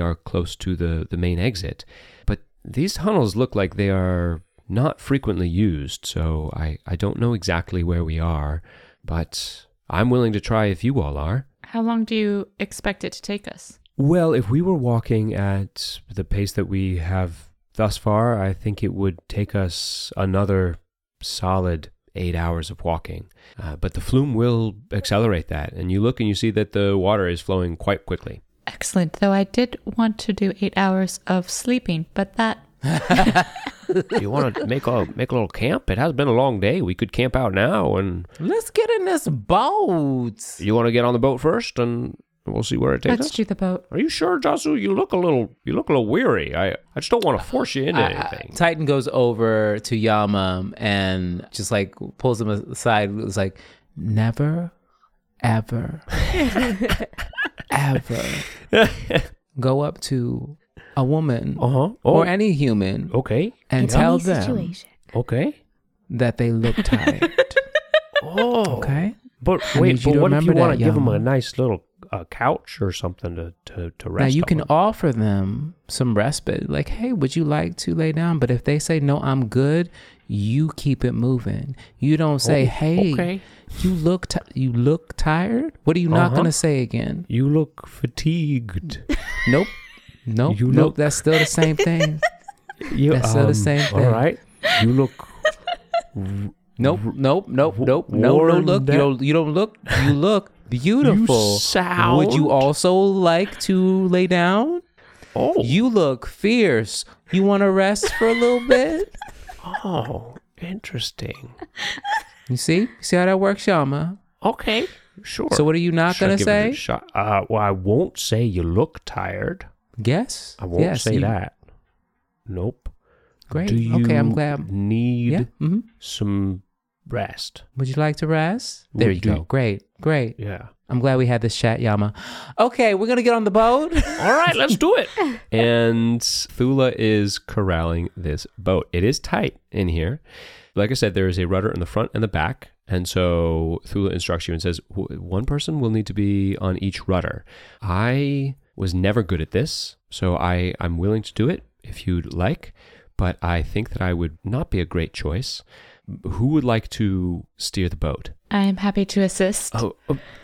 are close to the main exit. But these tunnels look like they are not frequently used, so I don't know exactly where we are, but I'm willing to try if you all are. How long do you expect it to take us? Well, if we were walking at the pace that we have thus far, I think it would take us another solid 8 hours of walking. But the flume will accelerate that. And you look and you see that the water is flowing quite quickly. Excellent. Though I did want to do 8 hours of sleeping, but that... You want to make a little camp? It has been a long day. We could camp out now and... Let's get in this boat. You want to get on the boat first and we'll see where it takes us? Let's do the boat. Are you sure, Jasoo? You look a little weary. I just don't want to force you into anything. Titan goes over to Yama and just like pulls him aside. It's like, never, ever, ever go up to... a woman or any human, and tell them that they look tired. But wait, but what if you want to give them a nice little couch or something to rest on? Now you can offer them some respite, like, hey, would you like to lay down? But if they say, no, I'm good, you keep it moving. You don't say, hey, you look tired? What are you not going to say again? You look fatigued. Nope, that's still the same thing. That's still the same thing. All right. You look... Nope. You don't look. You look beautiful. You sound... Would you also like to lay down? Oh. You look fierce. You want to rest for a little bit? Oh, interesting. You see? See how that works, Yama? Okay, sure. So what are you not going to say? Well, I won't say you look tired. Yes. I won't say that. Nope. Great. Do you I'm glad. Need some rest? Would you like to rest? There you go. Great. Yeah. I'm glad we had this chat, Yama. Okay, we're going to get on the boat. All right, let's do it. And Thula is corralling this boat. It is tight in here. Like I said, there is a rudder in the front and the back. And so Thula instructs you and says, one person will need to be on each rudder. I... was never good at this, so I'm willing to do it if you'd like, but I think that I would not be a great choice. Who would like to steer the boat? I'm happy to assist. Oh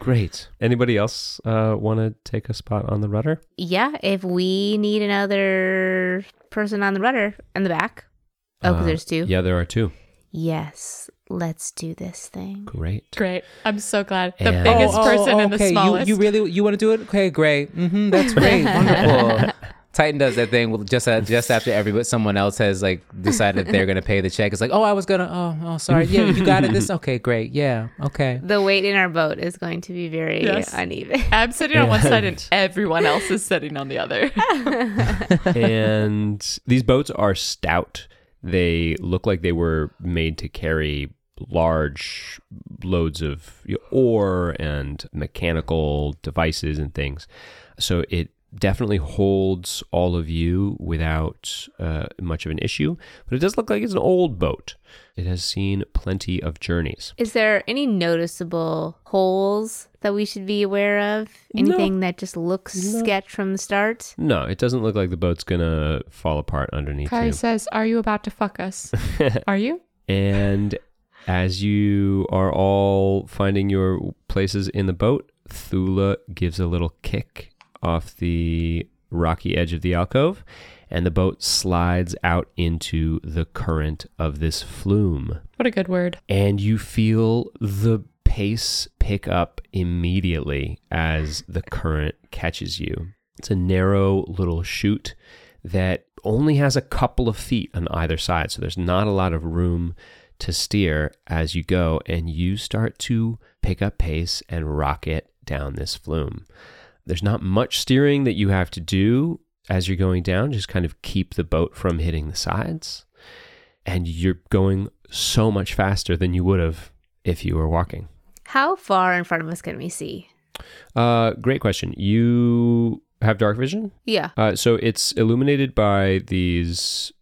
great. Anybody else want to take a spot on the rudder? Yeah, if we need another person on the rudder in the back. Oh, because there's two. Yeah, there are two. Yes, let's do this thing. Great. I'm so glad. The biggest person and the smallest. You really, you want to do it? Okay, great. Mm-hmm, that's great. Wonderful. Titan does that thing just after someone else has like decided they're going to pay the check. It's like, oh, I was going to, sorry. Yeah, you got it. This, okay, great. Yeah, okay. The weight in our boat is going to be very uneven. I'm sitting on one side and everyone else is sitting on the other. And these boats are stout. They look like they were made to carry large loads of ore and mechanical devices and things. So it definitely holds all of you without much of an issue, but it does look like it's an old boat. It has seen plenty of journeys. Is there any noticeable holes that we should be aware of? Anything that just looks sketched from the start? No, it doesn't look like the boat's going to fall apart underneath you. Kai says, are you about to fuck us? Are you? And as you are all finding your places in the boat, Thula gives a little kick off the rocky edge of the alcove, and the boat slides out into the current of this flume. What a good word. And you feel the pace pick up immediately as the current catches you. It's a narrow little chute that only has a couple of feet on either side, so there's not a lot of room to steer as you go, and you start to pick up pace and rocket down this flume. There's not much steering that you have to do as you're going down, just kind of keep the boat from hitting the sides. And you're going so much faster than you would have if you were walking. How far in front of us can we see? Great question. You have dark vision? Yeah. So it's illuminated by these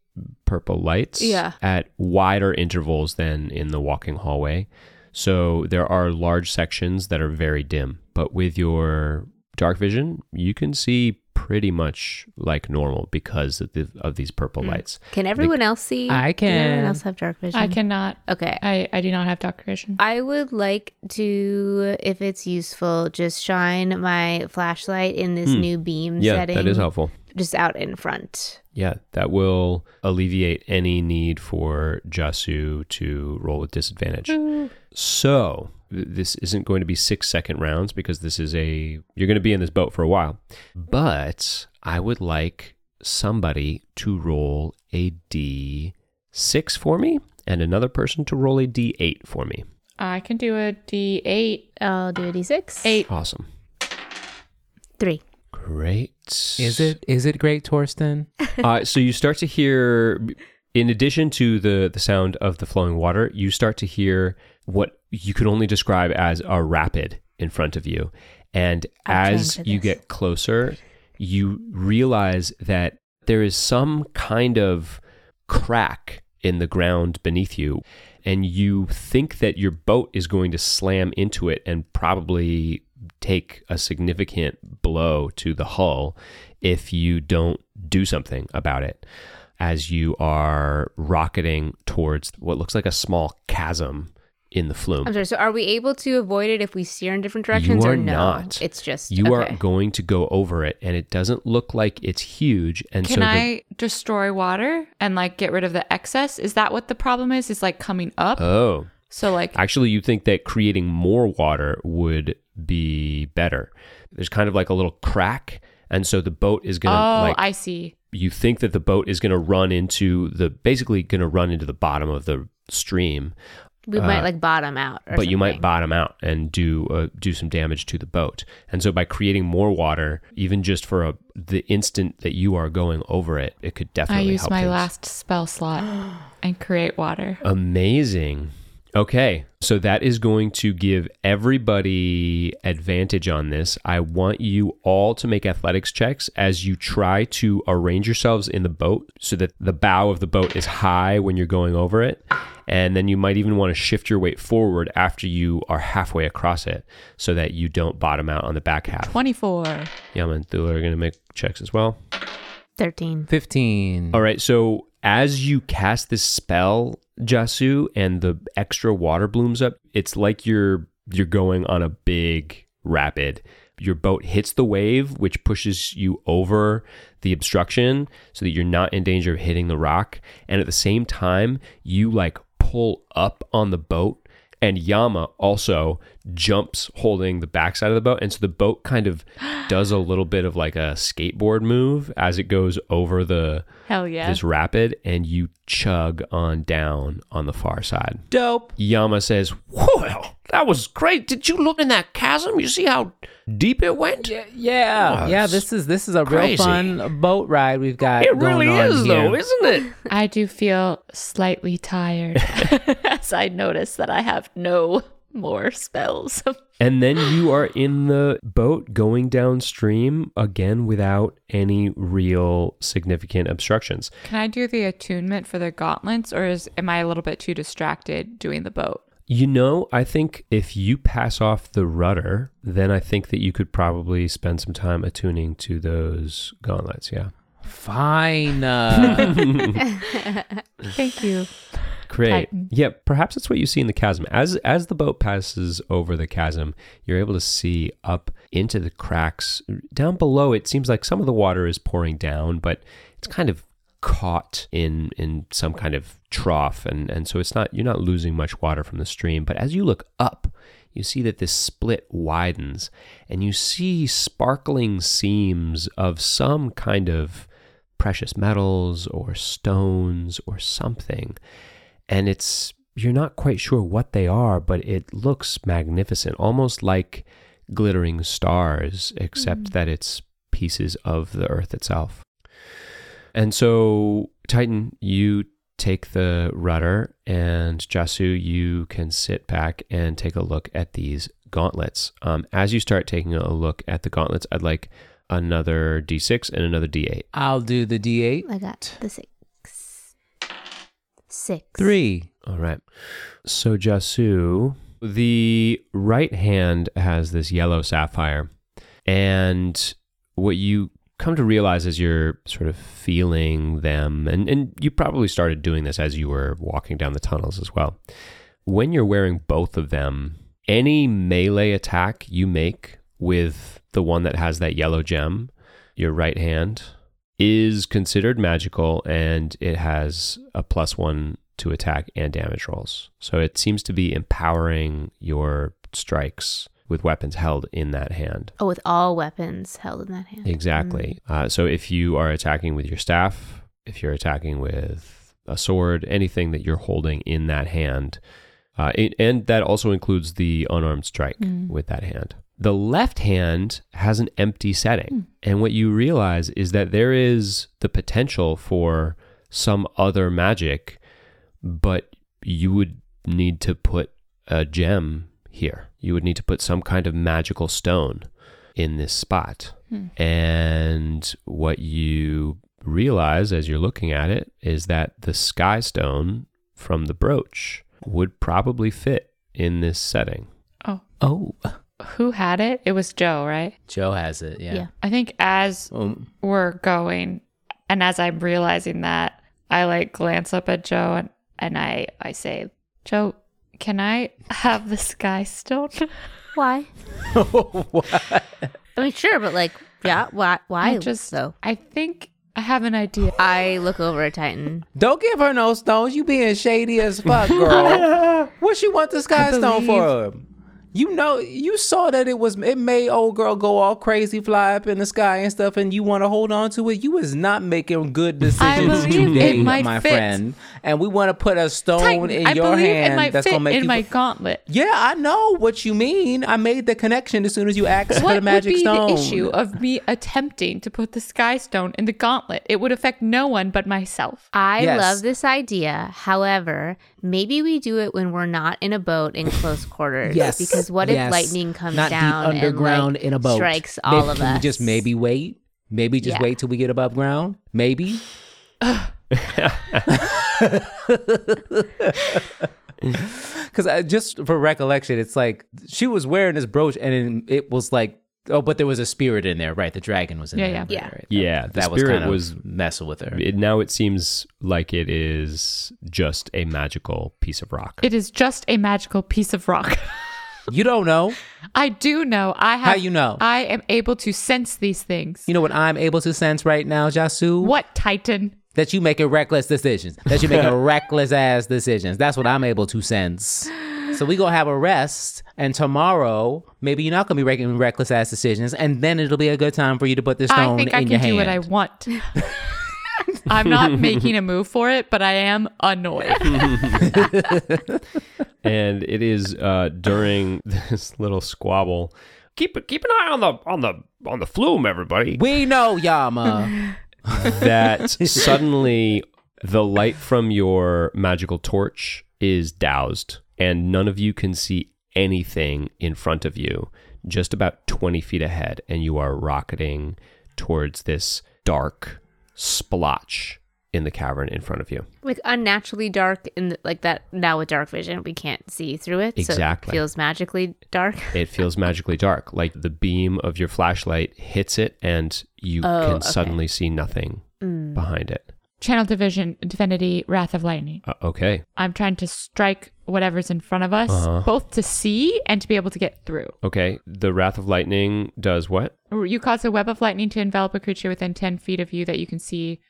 purple lights at wider intervals than in the walking hallway. So there are large sections that are very dim, but with your dark vision, you can see pretty much like normal because of these purple lights. Can everyone else see? I can. Does anyone else have dark vision? I cannot. Okay. I do not have dark vision. I would like to, if it's useful, just shine my flashlight in this new beam setting. Yeah, that is helpful. Just out in front. Yeah, that will alleviate any need for Jasoo to roll with disadvantage. So this isn't going to be 6 second rounds because this is you're going to be in this boat for a while. But I would like somebody to roll a D6 for me and another person to roll a D8 for me. I can do a D8. I'll do a D6. 8. Awesome. 3. Great. Is it great, Torsten? So you start to hear, in addition to the sound of the flowing water, you start to hear what you could only describe as a rapid in front of you. And as you get closer, you realize that there is some kind of crack in the ground beneath you. And you think that your boat is going to slam into it and probably take a significant blow to the hull if you don't do something about it. As you are rocketing towards what looks like a small chasm in the flume. I'm sorry, so are we able to avoid it if we steer in different directions or no? Not. It's just You are going to go over it, and it doesn't look like it's huge. And Can I destroy water and like get rid of the excess? Is that what the problem is? It's like coming up? Oh. So like actually you think that creating more water would be better. There's kind of like a little crack, and so the boat is going to I see. You think that the boat is going to run into the bottom of the stream. We might like bottom out or something. You might bottom out and do some damage to the boat. And so by creating more water, even just for the instant that you are going over it, it could definitely help. I use my last spell slot and create water. Amazing. Okay, so that is going to give everybody advantage on this. I want you all to make athletics checks as you try to arrange yourselves in the boat so that the bow of the boat is high when you're going over it. And then you might even want to shift your weight forward after you are halfway across it so that you don't bottom out on the back half. 24. Yama and Thula are going to make checks as well. 13. 15. All right, so as you cast this spell, Jasoo, and the extra water blooms up, it's like you're going on a big rapid. Your boat hits the wave, which pushes you over the obstruction so that you're not in danger of hitting the rock. And at the same time, you like pull up on the boat, and Yama also jumps holding the backside of the boat. And so the boat kind of does a little bit of like a skateboard move as it goes over this rapid, and you chug on down on the far side. Dope. Yama says, "Well, that was great. Did you look in that chasm? You see how deep it went?" Yeah. Oh, yeah, this is a crazy, real fun boat ride we've got. It really is here, though, isn't it? I do feel slightly tired as I notice that I have no more spells. And then you are in the boat going downstream again without any real significant obstructions. Can I do the attunement for the gauntlets, or am I a little bit too distracted doing the boat? You know, I think if you pass off the rudder, then I think that you could probably spend some time attuning to those gauntlets, yeah. Fine. Thank you. Great. Titan. Yeah, perhaps that's what you see in the chasm. As the boat passes over the chasm, you're able to see up into the cracks. Down below, it seems like some of the water is pouring down, but it's kind of caught in some kind of trough, and so you're not losing much water from the stream. But as you look up, you see that this split widens, and you see sparkling seams of some kind of precious metals or stones or something. And you're not quite sure what they are, but it looks magnificent, almost like glittering stars, except that it's pieces of the earth itself. And so, Titan, you take the rudder, and Jasoo, you can sit back and take a look at these gauntlets. As you start taking a look at the gauntlets, I'd like another D6 and another D8. I'll do the D8. I got the 6. 6. 3. All right. So, Jasoo, the right hand has this yellow sapphire. And what you come to realize as you're sort of feeling them, and you probably started doing this as you were walking down the tunnels as well. When you're wearing both of them, any melee attack you make with the one that has that yellow gem, your right hand, is considered magical, and it has a +1 to attack and damage rolls. So it seems to be empowering your strikes with weapons held in that hand. Oh, with all weapons held in that hand. Exactly. So if you are attacking with your staff, if you're attacking with a sword, anything that you're holding in that hand, and that also includes the unarmed strike with that hand. The left hand has an empty setting. And what you realize is that there is the potential for some other magic, but you would need to put a gem here. You would need to put some kind of magical stone in this spot. And what you realize as you're looking at it is that the Sky Stone from the brooch would probably fit in this setting. Oh. Who had it? It was Jo, right? Jo has it, yeah. I think as we're going, and as I'm realizing that, I glance up at Jo and I say, Jo, can I have the Sky Stone? Why? What? I mean, sure, but yeah, why? I think I have an idea. I look over at Titan. Don't give her no stones. You being shady as fuck, girl. What she want the Sky Stone for? You know, you saw that it made old girl go all crazy, fly up in the sky and stuff, and you want to hold on to it. You is not making good decisions today, my friend. And we want to put a stone in your hand that's going to make you... my gauntlet. Yeah, I know what you mean. I made the connection as soon as you asked for the magic stone. What would be the issue of me attempting to put the Sky Stone in the gauntlet? It would affect no one but myself. I love this idea. However, maybe we do it when we're not in a boat in close quarters. Yes. Because what if lightning comes down underground and in a boat strikes all of us? Just maybe wait. Maybe just wait till we get above ground. Maybe. Because just for recollection, it's she was wearing this brooch and it was but there was a spirit in there, right? The dragon was in there. Yeah. Right? That was kind of messing with her. Now it seems like it is just a magical piece of rock. It is just a magical piece of rock. You don't know. I do know. How you know? I am able to sense these things. You know what I'm able to sense right now, Jasoo? What, Titan? That you making reckless decisions. That you making reckless-ass decisions. That's what I'm able to sense. So we going to have a rest, and tomorrow, maybe you're not going to be making reckless-ass decisions, and then it'll be a good time for you to put this stone in your hand. I think I can do what I want. I'm not making a move for it, but I am annoyed. And it is during this little squabble. Keep an eye on the flume, everybody. We know, Yama. That suddenly the light from your magical torch is doused, and none of you can see anything in front of you, just about 20 feet ahead, and you are rocketing towards this dark splotch in the cavern in front of you. Like unnaturally dark, like that now with dark vision, we can't see through it. Exactly. So it feels magically dark. It feels magically dark. Like the beam of your flashlight hits it and you can suddenly see nothing behind it. Channel Divinity, Wrath of Lightning. Okay. I'm trying to strike whatever's in front of us, both to see and to be able to get through. Okay. The Wrath of Lightning does what? You cause a web of lightning to envelop a creature within 10 feet of you that you can see,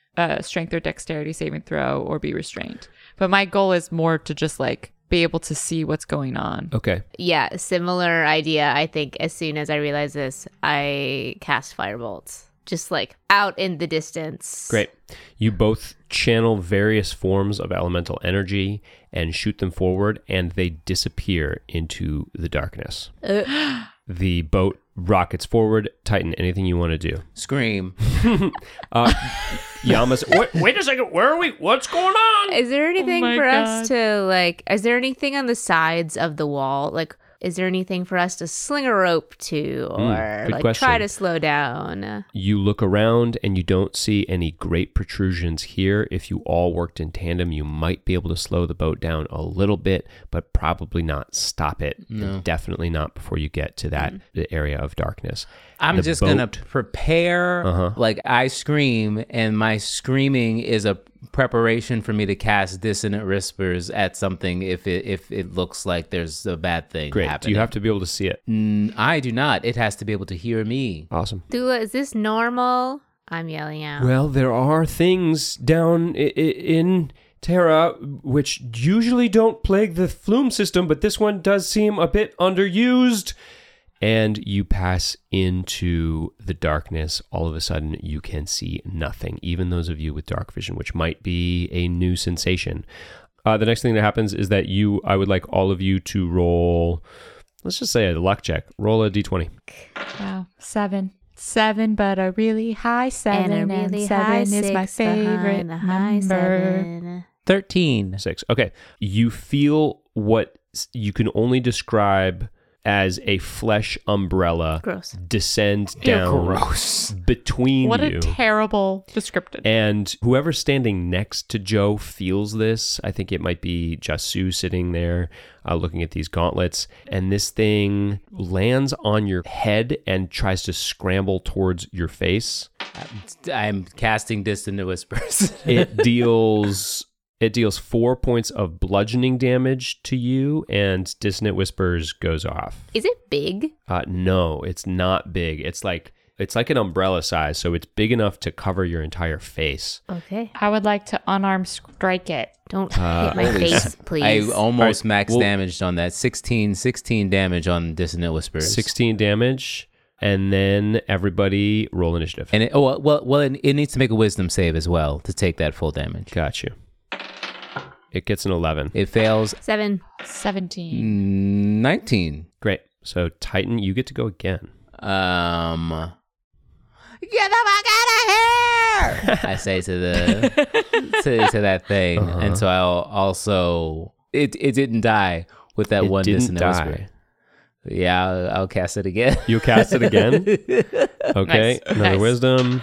strength or dexterity saving throw, or be restrained. But my goal is more to just like be able to see what's going on. Okay. Yeah. Similar idea. I think as soon as I realize this, I cast Firebolts. Just like out in the distance. Great. You both channel various forms of elemental energy and shoot them forward, and they disappear into the darkness. The boat rockets forward. Titan, anything you want to do? Scream. Yama's, wait a second, where are we? What's going on? Is there anything us to like, is there anything on the sides of the wall? Like, is there anything for us to sling a rope to or try to slow down? You look around and you don't see any great protrusions here. If you all worked in tandem, you might be able to slow the boat down a little bit, but probably not stop it. No. Definitely not before you get to that area of darkness. I'm just going to prepare, like I scream, and my screaming is a preparation for me to cast Dissonant Whispers at something if it looks like there's a bad thing happening. Do you have to be able to see it? I do not. It has to be able to hear me. Awesome. Thula, is this normal? I'm yelling out. Well, there are things down in Terra which usually don't plague the flume system, but this one does seem a bit underused. And you pass into the darkness. All of a sudden, you can see nothing, even those of you with dark vision, which might be a new sensation. The next thing that happens is that I would like all of you to roll, let's just say a luck check. Roll a d20. Wow, 7. 7, but a really high 7. And a really high 7 is my favorite number. 13. 6. Okay. You feel what you can only describe as a flesh umbrella descends down between you. What a terrible description. And whoever's standing next to Jo feels this. I think it might be Jasoo sitting there looking at these gauntlets. And this thing lands on your head and tries to scramble towards your face. I'm casting Distant Whispers. It deals 4 points of bludgeoning damage to you, and Dissonant Whispers goes off. Is it big? No, it's not big. It's like an umbrella size, so it's big enough to cover your entire face. Okay. I would like to unarmed strike it. Don't hit my face, please. I almost damaged on that. 16 damage on Dissonant Whispers. 16 damage. And then everybody roll initiative. And it needs to make a wisdom save as well to take that full damage. Got you. It gets an 11. It fails. 7. 17. 19. Great. So, Titan, you get to go again. Get the fuck out of here! I say to the to that thing. Uh-huh. And so I'll also... It didn't die with that one dissonant whisper. Yeah, I'll cast it again. You'll cast it again? Okay. Nice. Another wisdom.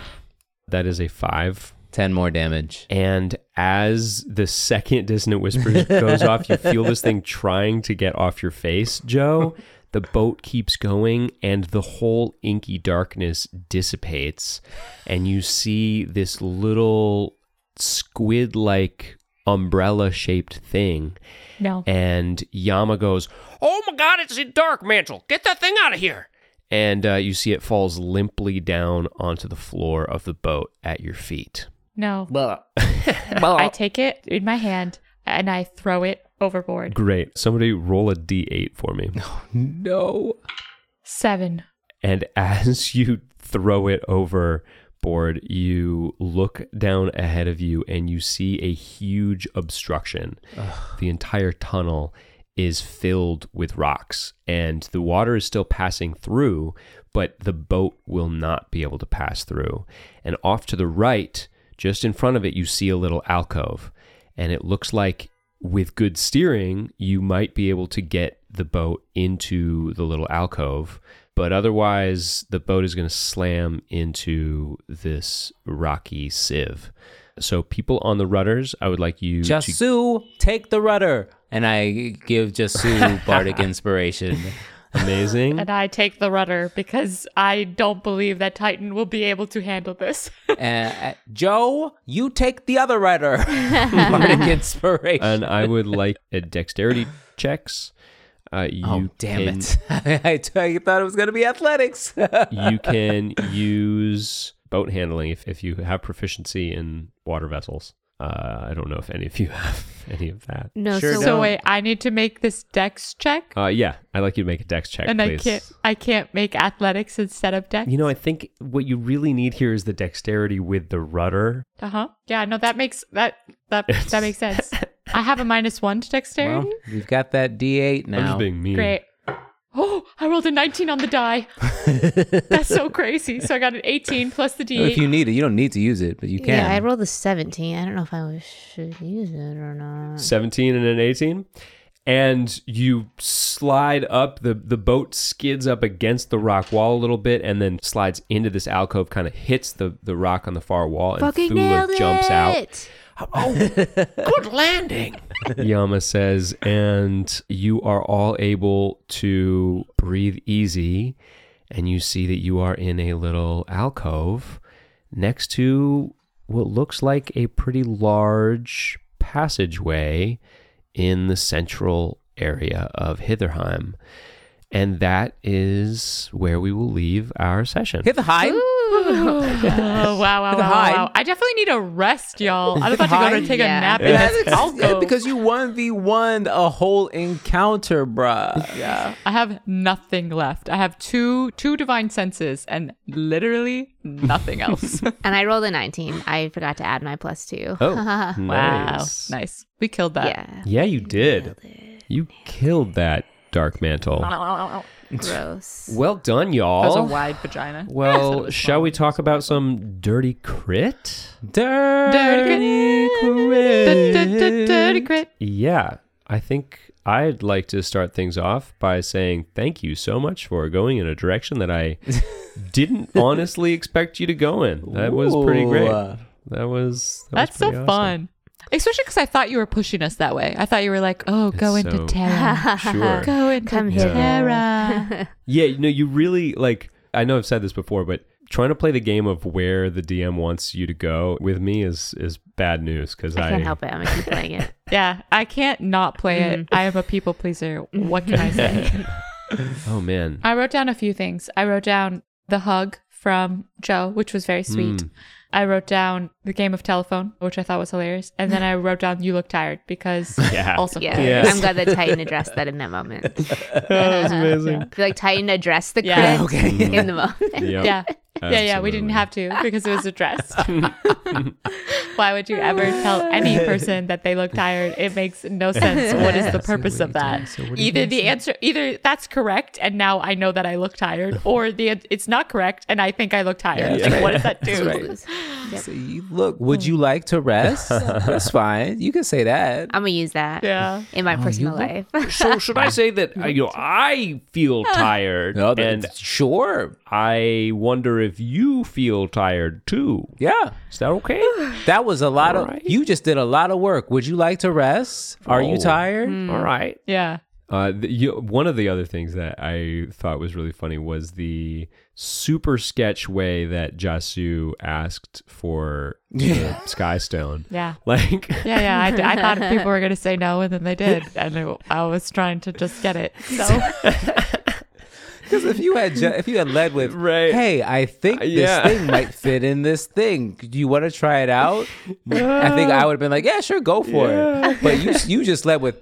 That is a 5. 10 more damage. And as the second Dissonant Whispers goes off, you feel this thing trying to get off your face, Jo. The boat keeps going, and the whole inky darkness dissipates. And you see this little squid-like umbrella-shaped thing. No. And Yama goes, "Oh my God, it's a dark mantle. Get that thing out of here." And you see it falls limply down onto the floor of the boat at your feet. No. I take it in my hand and I throw it overboard. Great. Somebody roll a D8 for me. Oh, no. 7. And as you throw it overboard, you look down ahead of you and you see a huge obstruction. Ugh. The entire tunnel is filled with rocks, and the water is still passing through, but the boat will not be able to pass through. And off to the right, just in front of it, you see a little alcove, and it looks like with good steering, you might be able to get the boat into the little alcove, but otherwise the boat is going to slam into this rocky sieve. So people on the rudders, I would like you Jasoo, take the rudder. And I give Jasoo bardic inspiration. Amazing. And I take the rudder because I don't believe that Titan will be able to handle this. Jo, you take the other rudder. Bardic inspiration. And I would like a dexterity checks. Damn it. I thought it was going to be athletics. You can use boat handling if you have proficiency in water vessels. I don't know if any of you have any of that. No, sure so wait, I need to make this dex check? Yeah, I'd like you to make a dex check, and please. I can't make athletics instead of dex? You know, I think what you really need here is the dexterity with the rudder. Uh-huh. Yeah, no, that makes sense. I have a -1 to dexterity. Well, you've got that D8 now. I'm just being mean. Great. Oh, I rolled a 19 on the die. That's so crazy. So I got an 18 plus the D8. If you need it, you don't need to use it, but you can. Yeah, I rolled a 17. I don't know if I should use it or not. 17 and an 18? And you slide up, the boat skids up against the rock wall a little bit and then slides into this alcove, kind of hits the rock on the far wall. Fucking nailed it! And Thula jumps out. Oh, good landing. Yama says, and you are all able to breathe easy, and you see that you are in a little alcove next to what looks like a pretty large passageway in the central area of Hitherheim. And that is where we will leave our session. Hitherheim? Wow. I definitely need a rest, y'all. I was about to go take a nap in this alcove. Because you 1v1'd a whole encounter, bruh. Yeah. I have nothing left. I have two divine senses and literally nothing else. And I rolled a 19. I forgot to add my +2. Oh, Nice. We killed that. Yeah, you did. You killed that dark mantle. Gross. Well done, y'all. That was a wide vagina. Well, shall we talk about some dirty crit? Dirty crit. Yeah. I think I'd like to start things off by saying thank you so much for going in a direction that I didn't honestly expect you to go in. That was pretty great. That's so awesome. Fun. Especially because I thought you were pushing us that way. I thought you were like, into Terra. Sure. Go into Terra. Yeah, no, you really, I know I've said this before, but trying to play the game of where the DM wants you to go with me is bad news. Because I can't help it. I'm going to keep playing it. Yeah, I can't not play it. I am a people pleaser. What can I say? Oh, man. I wrote down a few things. I wrote down the hug from Jo, which was very sweet. I wrote down the game of telephone, which I thought was hilarious. And then I wrote down you look tired because also. Yeah. Yes. I'm glad that Titan addressed that in that moment. That was amazing. I feel like Titan addressed the crit in the moment. Yep. Yeah. Absolutely. Yeah, we didn't have to because it was addressed. Why would you ever tell any person that they look tired? It makes no sense. What is the purpose of that? So either that's correct and now I know that I look tired, or it's not correct and I think I look tired. Yeah. What does that do? Right. Yep. So you look, would you like to rest? That's fine. You can say that. I'm going to use that in my personal life. So should I say that I feel tired? No, and sure. I wonder if you feel tired too. Yeah. Is that okay? That was a lot you just did a lot of work. Would you like to rest? Are you tired? All right. Yeah. One of the other things that I thought was really funny was the super sketch way that Jasoo asked for the Sky Stone. Yeah. I thought people were going to say no, and then they did. And I was trying to just get it. So... Because if you had led with, hey, I think this thing might fit in this thing. Do you want to try it out? I think I would have been like, yeah, sure, go for it. But you just led with,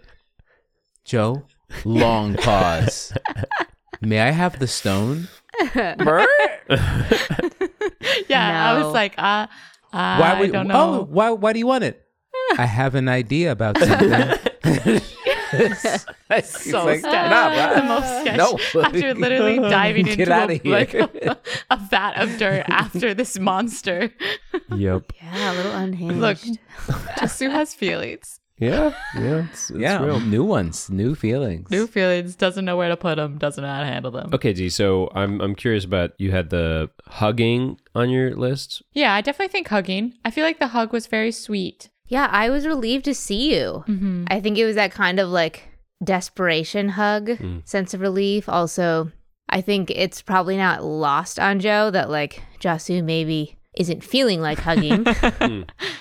Jo, long pause. May I have the stone? I was like, why would, I don't know. Oh, why do you want it? I have an idea about something. That's so sketchy. The most sketchy. No. After literally diving into a vat of dirt after this monster. Yep. Yeah, a little unhinged. Look, Jasoo has feelings. Yeah, it's yeah, real. New ones, new feelings. New feelings, doesn't know where to put them, doesn't know how to handle them. Okay, G, so I'm curious about, you had the hugging on your list? Yeah, I definitely think hugging. I feel like the hug was very sweet. Yeah, I was relieved to see you. Mm-hmm. I think it was that kind of like desperation hug, sense of relief. Also, I think it's probably not lost on Jo that like Jasoo maybe isn't feeling like hugging.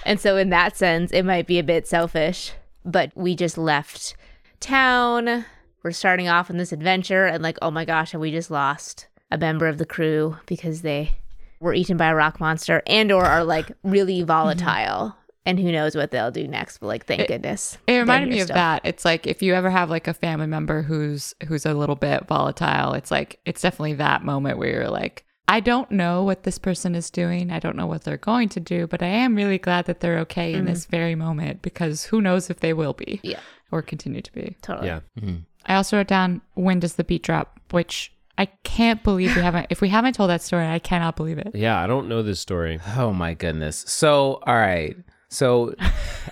And so in that sense, it might be a bit selfish, but we just left town. We're starting off on this adventure and like, oh my gosh, have we just lost a member of the crew because they were eaten by a rock monster and or are like really volatile. And who knows what they'll do next, but like, thank goodness. It reminded me of that. It's like if you ever have like a family member who's a little bit volatile, it's like, it's definitely that moment where you're like, I don't know what this person is doing. I don't know what they're going to do, but I am really glad that they're okay in this very moment because who knows if they will be or continue to be. Totally. Yeah. Mm-hmm. I also wrote down, when does the beat drop, which I can't believe we haven't. If we haven't told that story, I cannot believe it. Yeah, I don't know this story. Oh my goodness. So, all right. So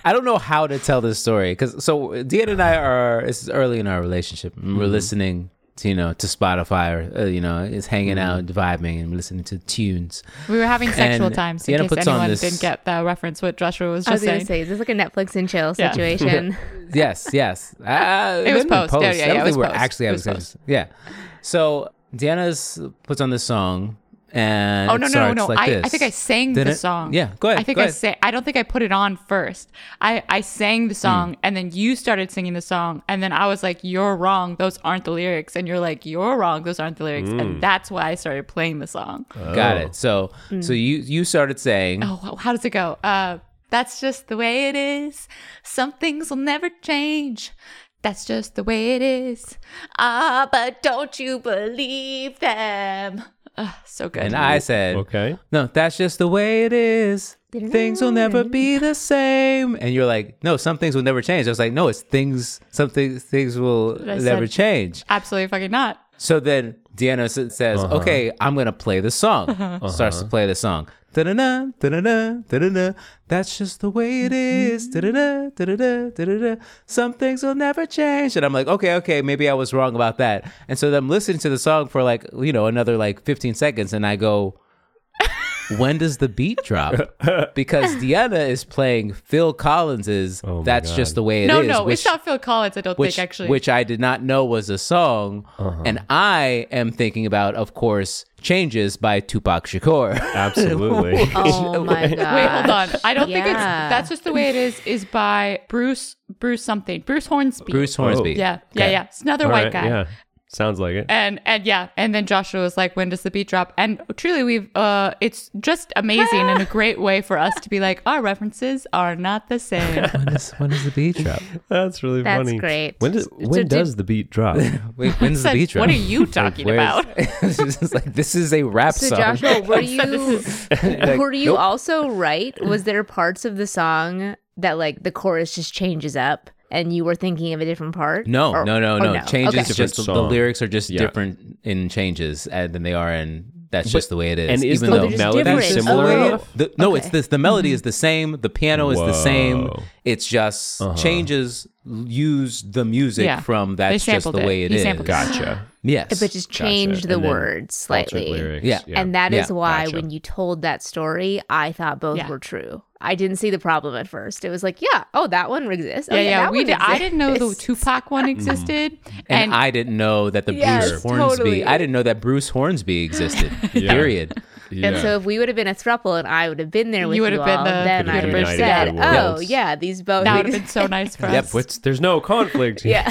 I don't know how to tell this story because so Deanna and I are, it's early in our relationship. We're listening to, you know, to Spotify or, you know, it's hanging out, vibing and listening to tunes. We were having sexual times in case anyone didn't get the reference what Joshua was just saying. I was going to say, is this like a Netflix and chill situation? Yes. It was post. Yeah, it was post. Actually having sex. Yeah. So Deanna puts on this song. And oh, no. Like I think I sang the song. Yeah, go ahead. I don't think I put it on first. I sang the song and then you started singing the song. And then I was like, you're wrong. Those aren't the lyrics. And you're like, you're wrong. Those aren't the lyrics. And that's why I started playing the song. Oh. Got it. So you started saying. Oh, how does it go? That's just the way it is. Some things will never change. That's just the way it is. Ah, but don't you believe them? So good. And I said, okay. No, that's just the way it is. Things will never be the same. And you're like, no, some things will never change. I was like, no, it's things, some things will never change. Absolutely fucking not. So then Deanna says, okay, I'm going to play the song. Starts to play the song. Da-da-da, da-da-da, da-da-da. That's just the way it is. Da-da-da, da-da-da, da-da-da. Some things will never change. And I'm like, okay, maybe I was wrong about that. And so then I'm listening to the song for like, you know, another like 15 seconds. And I go, when does the beat drop? Because Deanna is playing Phil Collins's That's God. Just the Way It Is. No, it's not Phil Collins, I don't think, actually. Which I did not know was a song. And I am thinking about, of course, Changes by Tupac Shakur. Absolutely. Oh my God. Wait, hold on. I don't think it's That's Just the Way It Is by Bruce something. Bruce Hornsby. Yeah. Okay. Yeah. It's another white guy. Yeah. Sounds like it. And then Joshua was like, when does the beat drop? And truly, it's just amazing and a great way for us to be like, our references are not the same. When does the beat drop? That's really funny. That's great. When does the beat drop? Wait, when's the beat drop? What are you talking about? It's just like, this is a rap song. Joshua, were you also right? Was there parts of the song that like the chorus just changes up? And you were thinking of a different part? No. Changes, okay. Just the lyrics are just different in Changes than they are in That's Just the Way It Is. And is the melody similar? No, it's this. The melody is the same. The piano is the same. It's just Changes used the music from That's Just the Way It Is. Gotcha. Yes. But just changed the words slightly. Lyrics. Yeah. And that is why when you told that story, I thought both were true. I didn't see the problem at first. It was like, that one exists. I didn't know the Tupac one existed. And I didn't know that the Bruce Hornsby. Totally. I didn't know that Bruce Hornsby existed. Period. Yeah. And so if we would have been a throuple and I would have been there with then I would have said, these both. That would have been so nice for us. Yep, there's no conflict here.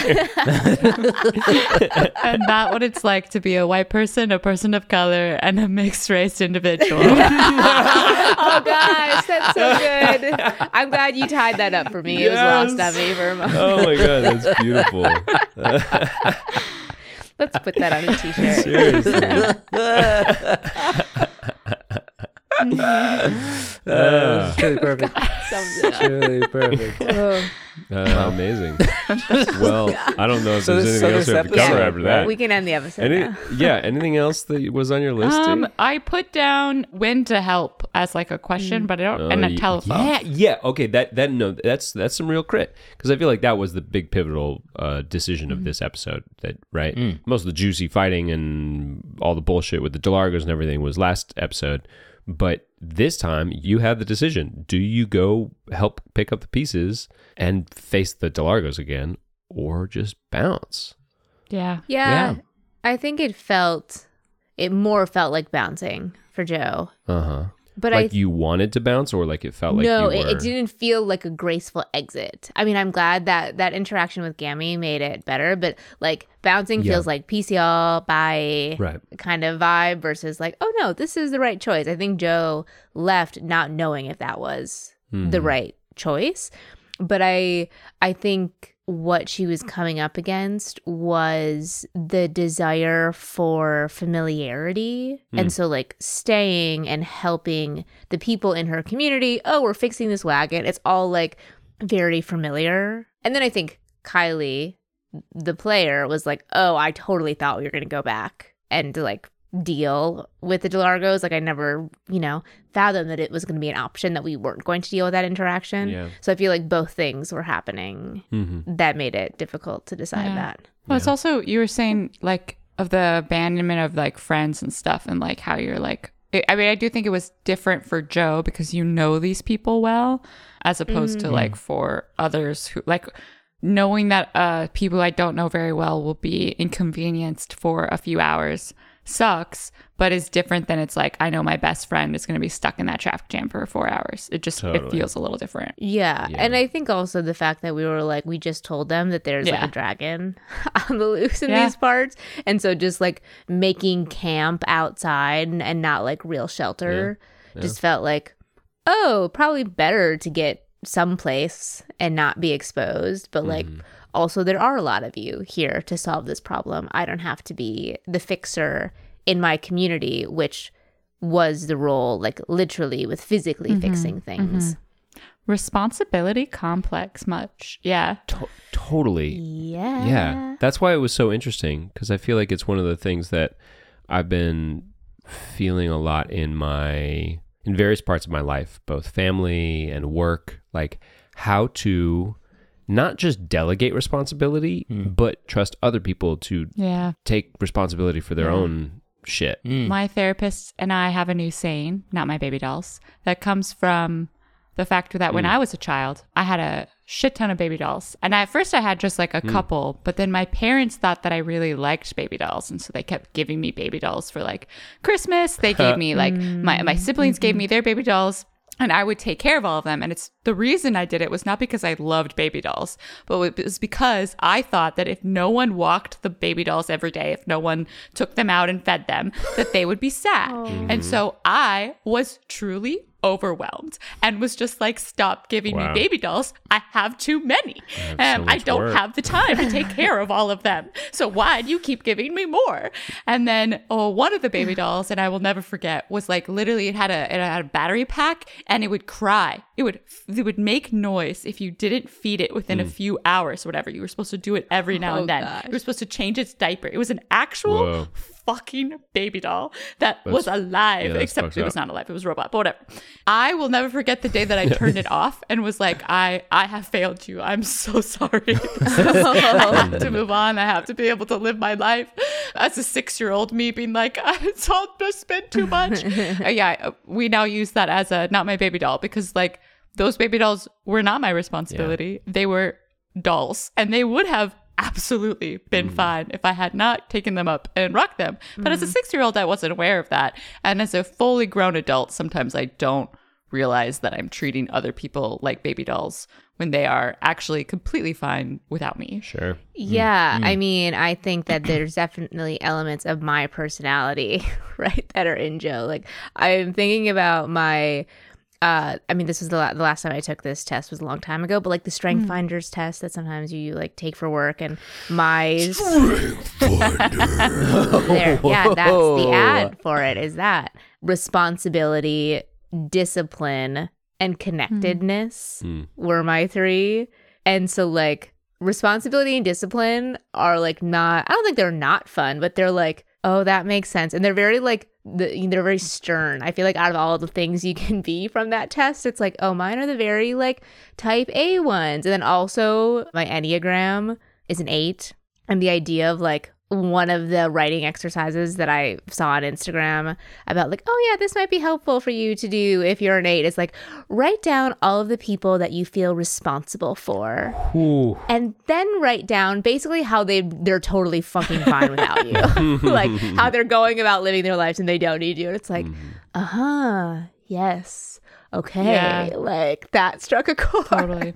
And that's what it's like to be a white person, a person of color, and a mixed race individual. Oh, gosh, that's so good. I'm glad you tied that up for me. Yes. It was lost on me for a moment. Oh, my God, that's beautiful. Let's put that on a t-shirt. Seriously. It's truly perfect. Truly perfect. Amazing. Well, I don't know if there's anything else we have to cover after that. We can end the episode. Yeah. Anything else that was on your list? I put down when to help as like a question, but I don't. And a telephone. Yeah. Okay. That's some real crit, because I feel like that was the big pivotal decision of this episode. That right. Most of the juicy fighting and all the bullshit with the DeLargos and everything was last episode. But this time you have the decision. Do you go help pick up the pieces and face the DeLargos again, or just bounce? Yeah. I think it more felt like bouncing for Jo. But like you wanted to bounce, or like it felt like it didn't feel like a graceful exit. I mean, I'm glad that interaction with Gammy made it better, but like bouncing feels like peace y'all, bye kind of vibe versus like, oh no, this is the right choice. I think Jo left not knowing if that was the right choice. But I think what she was coming up against was the desire for familiarity. And so like staying and helping the people in her community. Oh, we're fixing this wagon. It's all like very familiar. And then I think Kylie, the player, was like, oh, I totally thought we were going to go back and like deal with the DeLargos. Like I never, fathomed that it was going to be an option that we weren't going to deal with that interaction. Yeah. So I feel like both things were happening that made it difficult to decide that. Well, it's also, you were saying like of the abandonment of like friends and stuff, and like how you're like, I mean, I do think it was different for Jo because these people well, as opposed to like for others who like knowing that people I don't know very well will be inconvenienced for a few hours sucks, but is different than it's like I know my best friend is going to be stuck in that traffic jam for 4 hours. It just it feels a little different. Yeah. And I think also the fact that we were like, we just told them that there's like a dragon on the loose in these parts, and so just like making camp outside and not like real shelter just felt like, oh, probably better to get someplace and not be exposed, but like also, there are a lot of you here to solve this problem. I don't have to be the fixer in my community, which was the role, like literally with physically fixing things. Responsibility complex much. Yeah. Totally. Yeah. Yeah. That's why it was so interesting, because I feel like it's one of the things that I've been feeling a lot in various parts of my life, both family and work, like how to not just delegate responsibility, but trust other people to take responsibility for their own shit. My therapist and I have a new saying, not my baby dolls, that comes from the fact that when I was a child, I had a shit ton of baby dolls. And at first I had just like a couple, but then my parents thought that I really liked baby dolls. And so they kept giving me baby dolls for like Christmas. They gave me like, my siblings gave me their baby dolls. And I would take care of all of them. And it's the reason I did it was not because I loved baby dolls, but it was because I thought that if no one walked the baby dolls every day, if no one took them out and fed them, that they would be sad. And so I was truly overwhelmed and was just like, stop giving me baby dolls. I have too many. So I don't have the time to take care of all of them. So why do you keep giving me more? And then one of the baby dolls, and I will never forget, was like literally it had a battery pack and it would cry. It would make noise if you didn't feed it within a few hours or whatever. You were supposed to do it every now and then. Gosh. You were supposed to change its diaper. It was an actual fucking baby doll that was alive, except it was not alive. It was a robot, but whatever. I will never forget the day that I turned it off and was like, I have failed you. I'm so sorry. I have to move on. I have to be able to live my life. As a 6-year-old, me being like, it's all just been too much. We now use that as a not my baby doll, because like those baby dolls were not my responsibility. Yeah. They were dolls, and they would have absolutely been fine if I had not taken them up and rocked them. But as a 6-year-old, I wasn't aware of that. And as a fully grown adult, sometimes I don't realize that I'm treating other people like baby dolls when they are actually completely fine without me. Sure. Yeah. I mean, I think that there's definitely elements of my personality, right, that are in Jo. Like, I'm thinking about my I mean, this was the last time I took this test was a long time ago, but like the Strength Finders test that sometimes you like take for work, and my Strength Finder. There, yeah, that's the ad for it. Is that responsibility, discipline, and connectedness were my three, and so like responsibility and discipline are like not. I don't think they're not fun, but they're like, oh, that makes sense, and they're very like. They're very stern. I feel like out of all the things you can be from that test, it's like, oh, mine are the very like type A ones. And then also my Enneagram is an 8. And the idea of like one of the writing exercises that I saw on Instagram about like, oh yeah, this might be helpful for you to do if you're an 8. It's like, write down all of the people that you feel responsible for. Ooh. And then write down basically how they're totally fucking fine without you. Like how they're going about living their lives and they don't need you. And it's like, yes. Okay, yeah. Like that struck a chord. Totally.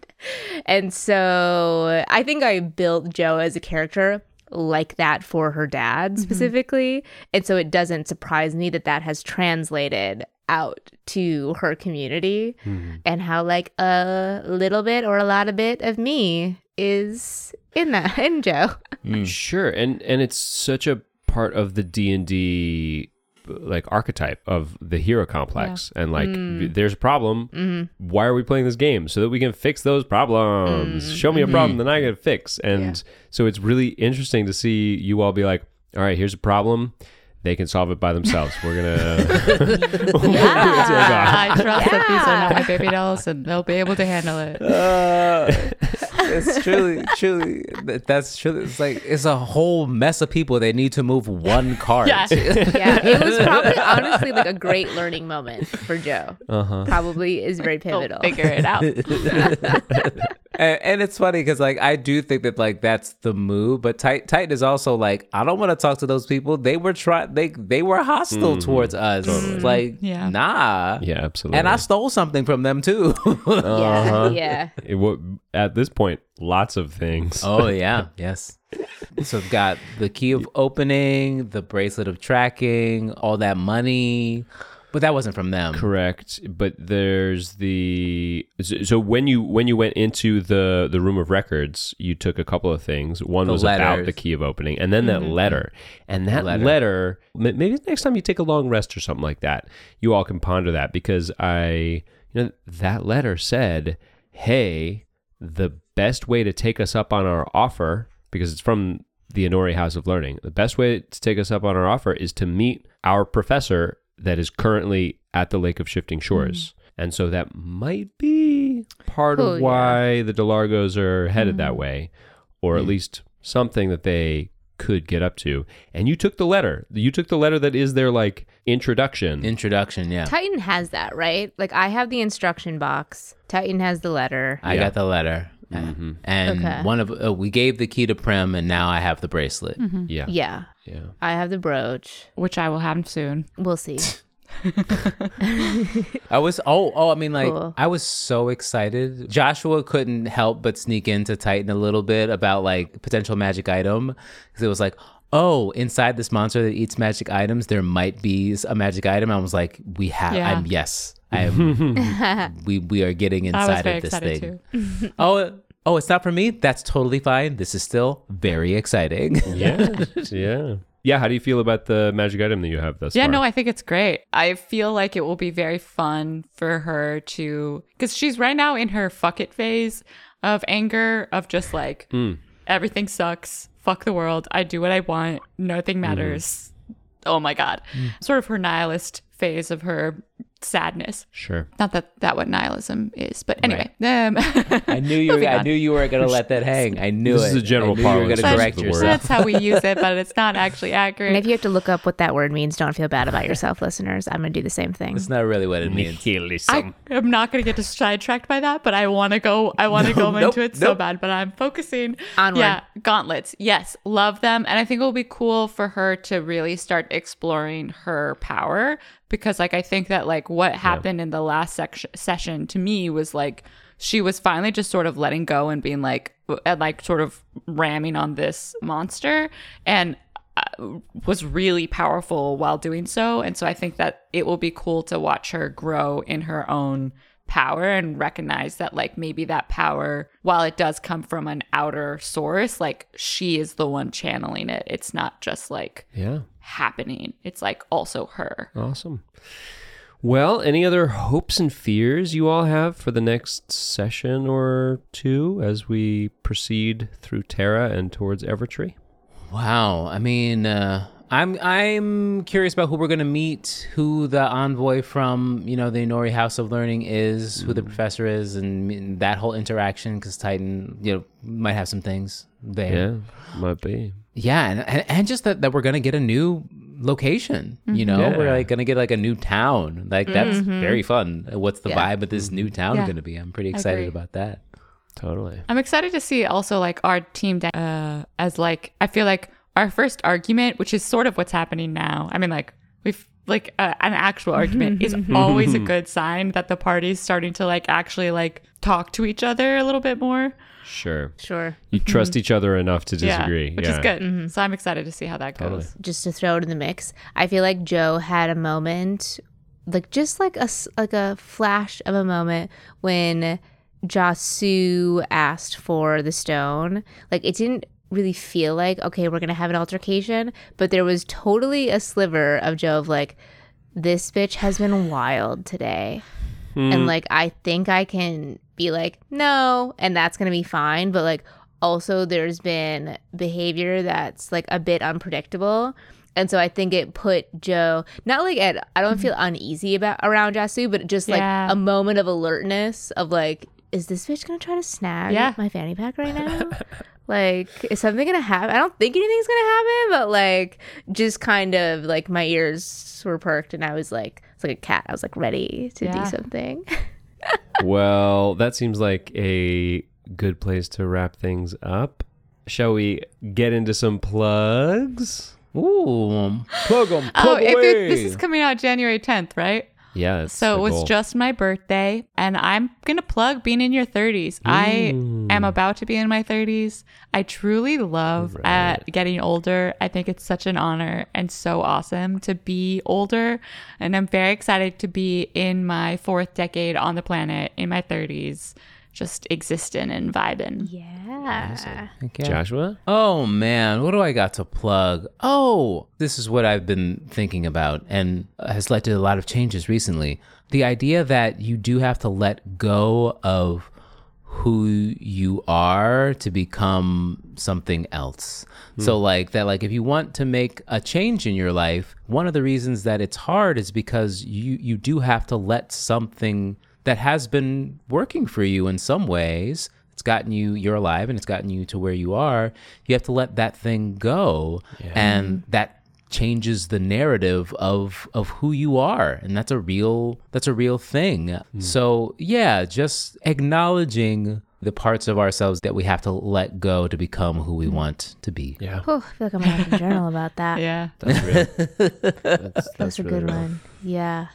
And so I think I built Jo as a character like that for her dad specifically. And so it doesn't surprise me that has translated out to her community and how like a little bit or a lot of bit of me is in Jo. Sure. And it's such a part of the D&D like archetype of the hero complex. Yeah. And like there's a problem. Why are we playing this game? So that we can fix those problems. Show me a problem that I can fix. And so it's really interesting to see you all be like, all right, here's a problem. They can solve it by themselves. We're gonna I trust that these are not my baby dolls and they'll be able to handle it. It's truly that's true. It's like it's a whole mess of people. They need to move one card. It was probably honestly like a great learning moment for Jo. Probably is very pivotal. They'll figure it out. And it's funny because like I do think that like that's the move, but Titan is also like, I don't want to talk to those people. They were they were hostile towards us. Totally. Like nah. Yeah, absolutely. And I stole something from them too. At this point, lots of things. Oh, yeah. Yes. So we've got the Key of Opening, the Bracelet of Tracking, all that money. But that wasn't from them. Correct. But there's the... So when you went into the Room of Records, you took a couple of things. One was about the Key of Opening. And then that letter. And that letter... Maybe next time you take a long rest or something like that, you all can ponder that. Because that letter said, hey... The best way to take us up on our offer, because it's from the Inori House of Learning, the best way to take us up on our offer is to meet our professor that is currently at the Lake of Shifting Shores. And so that might be part of why the DeLargos are headed that way, or at least something that they could get up to. And you took the letter. You took the letter that is their like introduction. Introduction, yeah. Titan has that, right? Like I have the instruction box. Titan has the letter. I got the letter. And one of we gave the key to Prim, and now I have the bracelet. Yeah. I have the brooch, which I will have soon. We'll see. I was I mean like cool. I was so excited. Joshua couldn't help but sneak into Titan a little bit about like potential magic item, because it was like, oh, inside this monster that eats magic items there might be a magic item. I was like, we have we are getting inside of this thing. Oh, it's not for me? That's totally fine. This is still very exciting. Yeah, how do you feel about the magic item that you have thus far? Yeah, no, I think it's great. I feel like it will be very fun for her to... Because she's right now in her fuck it phase of anger, of just like, everything sucks, fuck the world, I do what I want, nothing matters, oh my God. Sort of her nihilist phase of her sadness. Sure. Not that what nihilism is, but anyway. Right. I knew you weren't going to let that hang. I knew this is a general parlance. That's how we use it, but it's not actually accurate. And if you have to look up what that word means, don't feel bad about yourself, listeners. I'm going to do the same thing. It's not really what it means. I'm not going to get sidetracked by that, but I want to go. I want to go into it so bad, but I'm focusing onward. Yeah, gauntlets. Yes, love them, and I think it will be cool for her to really start exploring her power. Because like I think that like what happened in the last session to me was like she was finally just sort of letting go and being like sort of ramming on this monster, and was really powerful while doing so. And so I think that it will be cool to watch her grow in her own power and recognize that, like, maybe that power, while it does come from an outer source, like, she is the one channeling it. It's not just like happening. It's like also her. Awesome. Well, any other hopes and fears you all have for the next session or two as we proceed through Terra and towards Evertree? Wow. I mean, I'm curious about who we're going to meet, who the envoy from, you know, the Inori House of Learning is, who the professor is, and that whole interaction, because Titan, you know, might have some things there. Yeah, might be. Yeah, and just that we're going to get a new location, you know, we're like gonna get like a new town, like that's very fun. What's the vibe of this new town gonna be? I'm pretty excited about that. Totally. I'm excited to see also like our team as like, I feel like our first argument, which is sort of what's happening now, I mean, like we've like an actual argument is always a good sign that the party's starting to like actually like talk to each other a little bit more. Sure. You trust each other enough to disagree. Which is good. So I'm excited to see how that goes. Just to throw it in the mix, I feel like Jo had a moment, like just like a flash of a moment when Jasoo asked for the stone. Like it didn't really feel like, okay, we're going to have an altercation, but there was totally a sliver of Jo of like, this bitch has been wild today. And like, I think I can be like, no, and that's going to be fine. But like, also there's been behavior that's like a bit unpredictable. And so I think it put Jo, not like at, I don't feel uneasy about around Jasoo, but just like a moment of alertness of like, is this bitch going to try to snag my fanny pack right now? Like, is something going to happen? I don't think anything's going to happen, but like, just kind of like my ears were perked and I was like, it's like a cat. I was like ready to do something. Well, that seems like a good place to wrap things up. Shall we get into some plugs? Ooh, plug them. This is coming out January 10th, right? Yeah. So it was just my birthday, and I'm going to plug being in your 30s. I am about to be in my 30s. I truly love getting older. I think it's such an honor and so awesome to be older. And I'm very excited to be in my fourth decade on the planet in my 30s, just existing and vibing. Yeah. Okay. Joshua? Oh, man. What do I got to plug? Oh, this is what I've been thinking about and has led to a lot of changes recently. The idea that you do have to let go of who you are to become something else. So like that, like if you want to make a change in your life, one of the reasons that it's hard is because you do have to let something that has been working for you in some ways. It's gotten you, you're alive, and it's gotten you to where you are. You have to let that thing go. Yeah. And that changes the narrative of who you are. And that's a real thing. So yeah, just acknowledging the parts of ourselves that we have to let go to become who we want to be. Yeah. Whew, I feel like I'm going to have to journal about that. Yeah. That's real. That's a really good one. Yeah.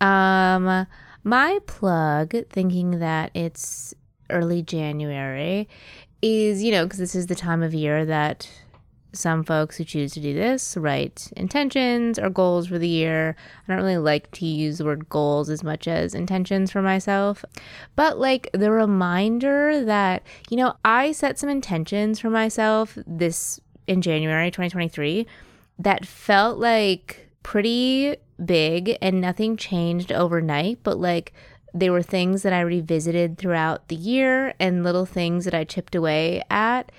My plug, thinking that it's early January, is, you know, because this is the time of year that some folks who choose to do this write intentions or goals for the year. I don't really like to use the word goals as much as intentions for myself, but like the reminder that, you know, I set some intentions for myself this in January 2023 that felt like pretty big, and nothing changed overnight, but like they were things that I revisited throughout the year and little things that I chipped away at,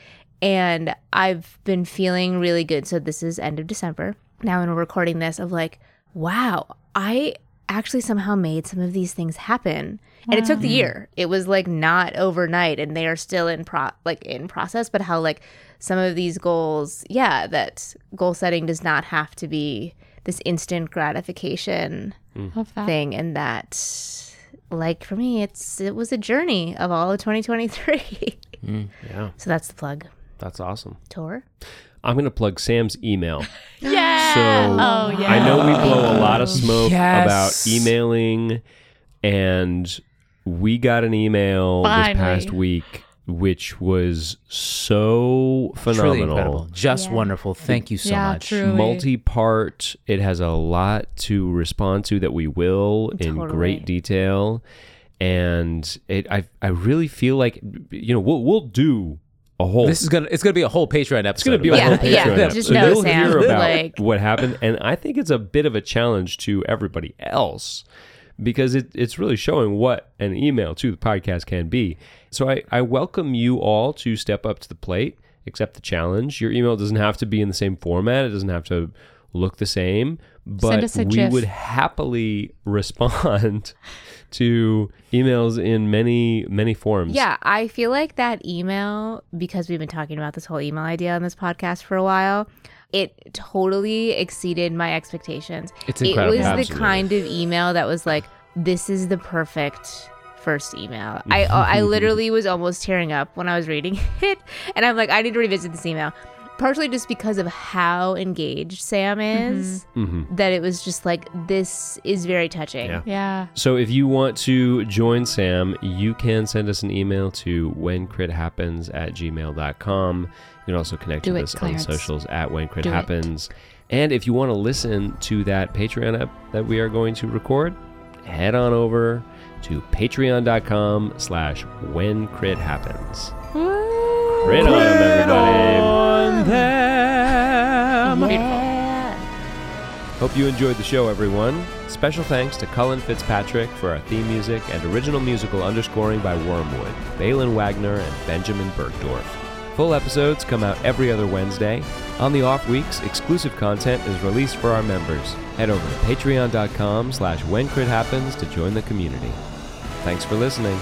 and I've been feeling really good. So this is end of December now when we're recording this, of like, wow, I actually somehow made some of these things happen. And it took the year. It was like not overnight, and they are still in process, but how like some of these goals, that goal setting does not have to be this instant gratification thing. And that, like, for me, it was a journey of all of 2023. Yeah. So that's the plug. That's awesome. Tor? I'm going to plug Sam's email. Yeah. So I know we blow a lot of smoke about emailing, and we got an email this past week which was so phenomenal. Just wonderful. Thank you so much. Multi-part. It has a lot to respond to that we will in great detail. And it, I really feel like, you know, we'll do a whole... It's going to be a whole Patreon episode. It's going to be a whole Patreon episode. Just know, Sam, hear about what happened. And I think it's a bit of a challenge to everybody else, because it's really showing what an email to the podcast can be. So I welcome you all to step up to the plate, accept the challenge. Your email doesn't have to be in the same format. It doesn't have to look the same. But we would happily respond to emails in many, many forms. Yeah, I feel like that email, because we've been talking about this whole email idea on this podcast for a while, it totally exceeded my expectations. It's incredible. It was the kind of email that was like, this is the perfect first email. I literally was almost tearing up when I was reading it. And I'm like, I need to revisit this email. Partially just because of how engaged Sam is, that it was just like, this is very touching. Yeah. So if you want to join Sam, you can send us an email to whenCritHappens@gmail.com. You can also connect with us on socials at whenCritHappens. And if you want to listen to that Patreon app that we are going to record, head on over to patreon.com/whenCritHappens. Crit on them, everybody. Hope you enjoyed the show, everyone. Special thanks to Cullen Fitzpatrick for our theme music and original musical underscoring by Wormwood, Balin Wagner, and Benjamin Bergdorf. Full episodes come out every other Wednesday. On the off weeks, exclusive content is released for our members. Head over to patreon.com/whenCritHappens to join the community. Thanks for listening.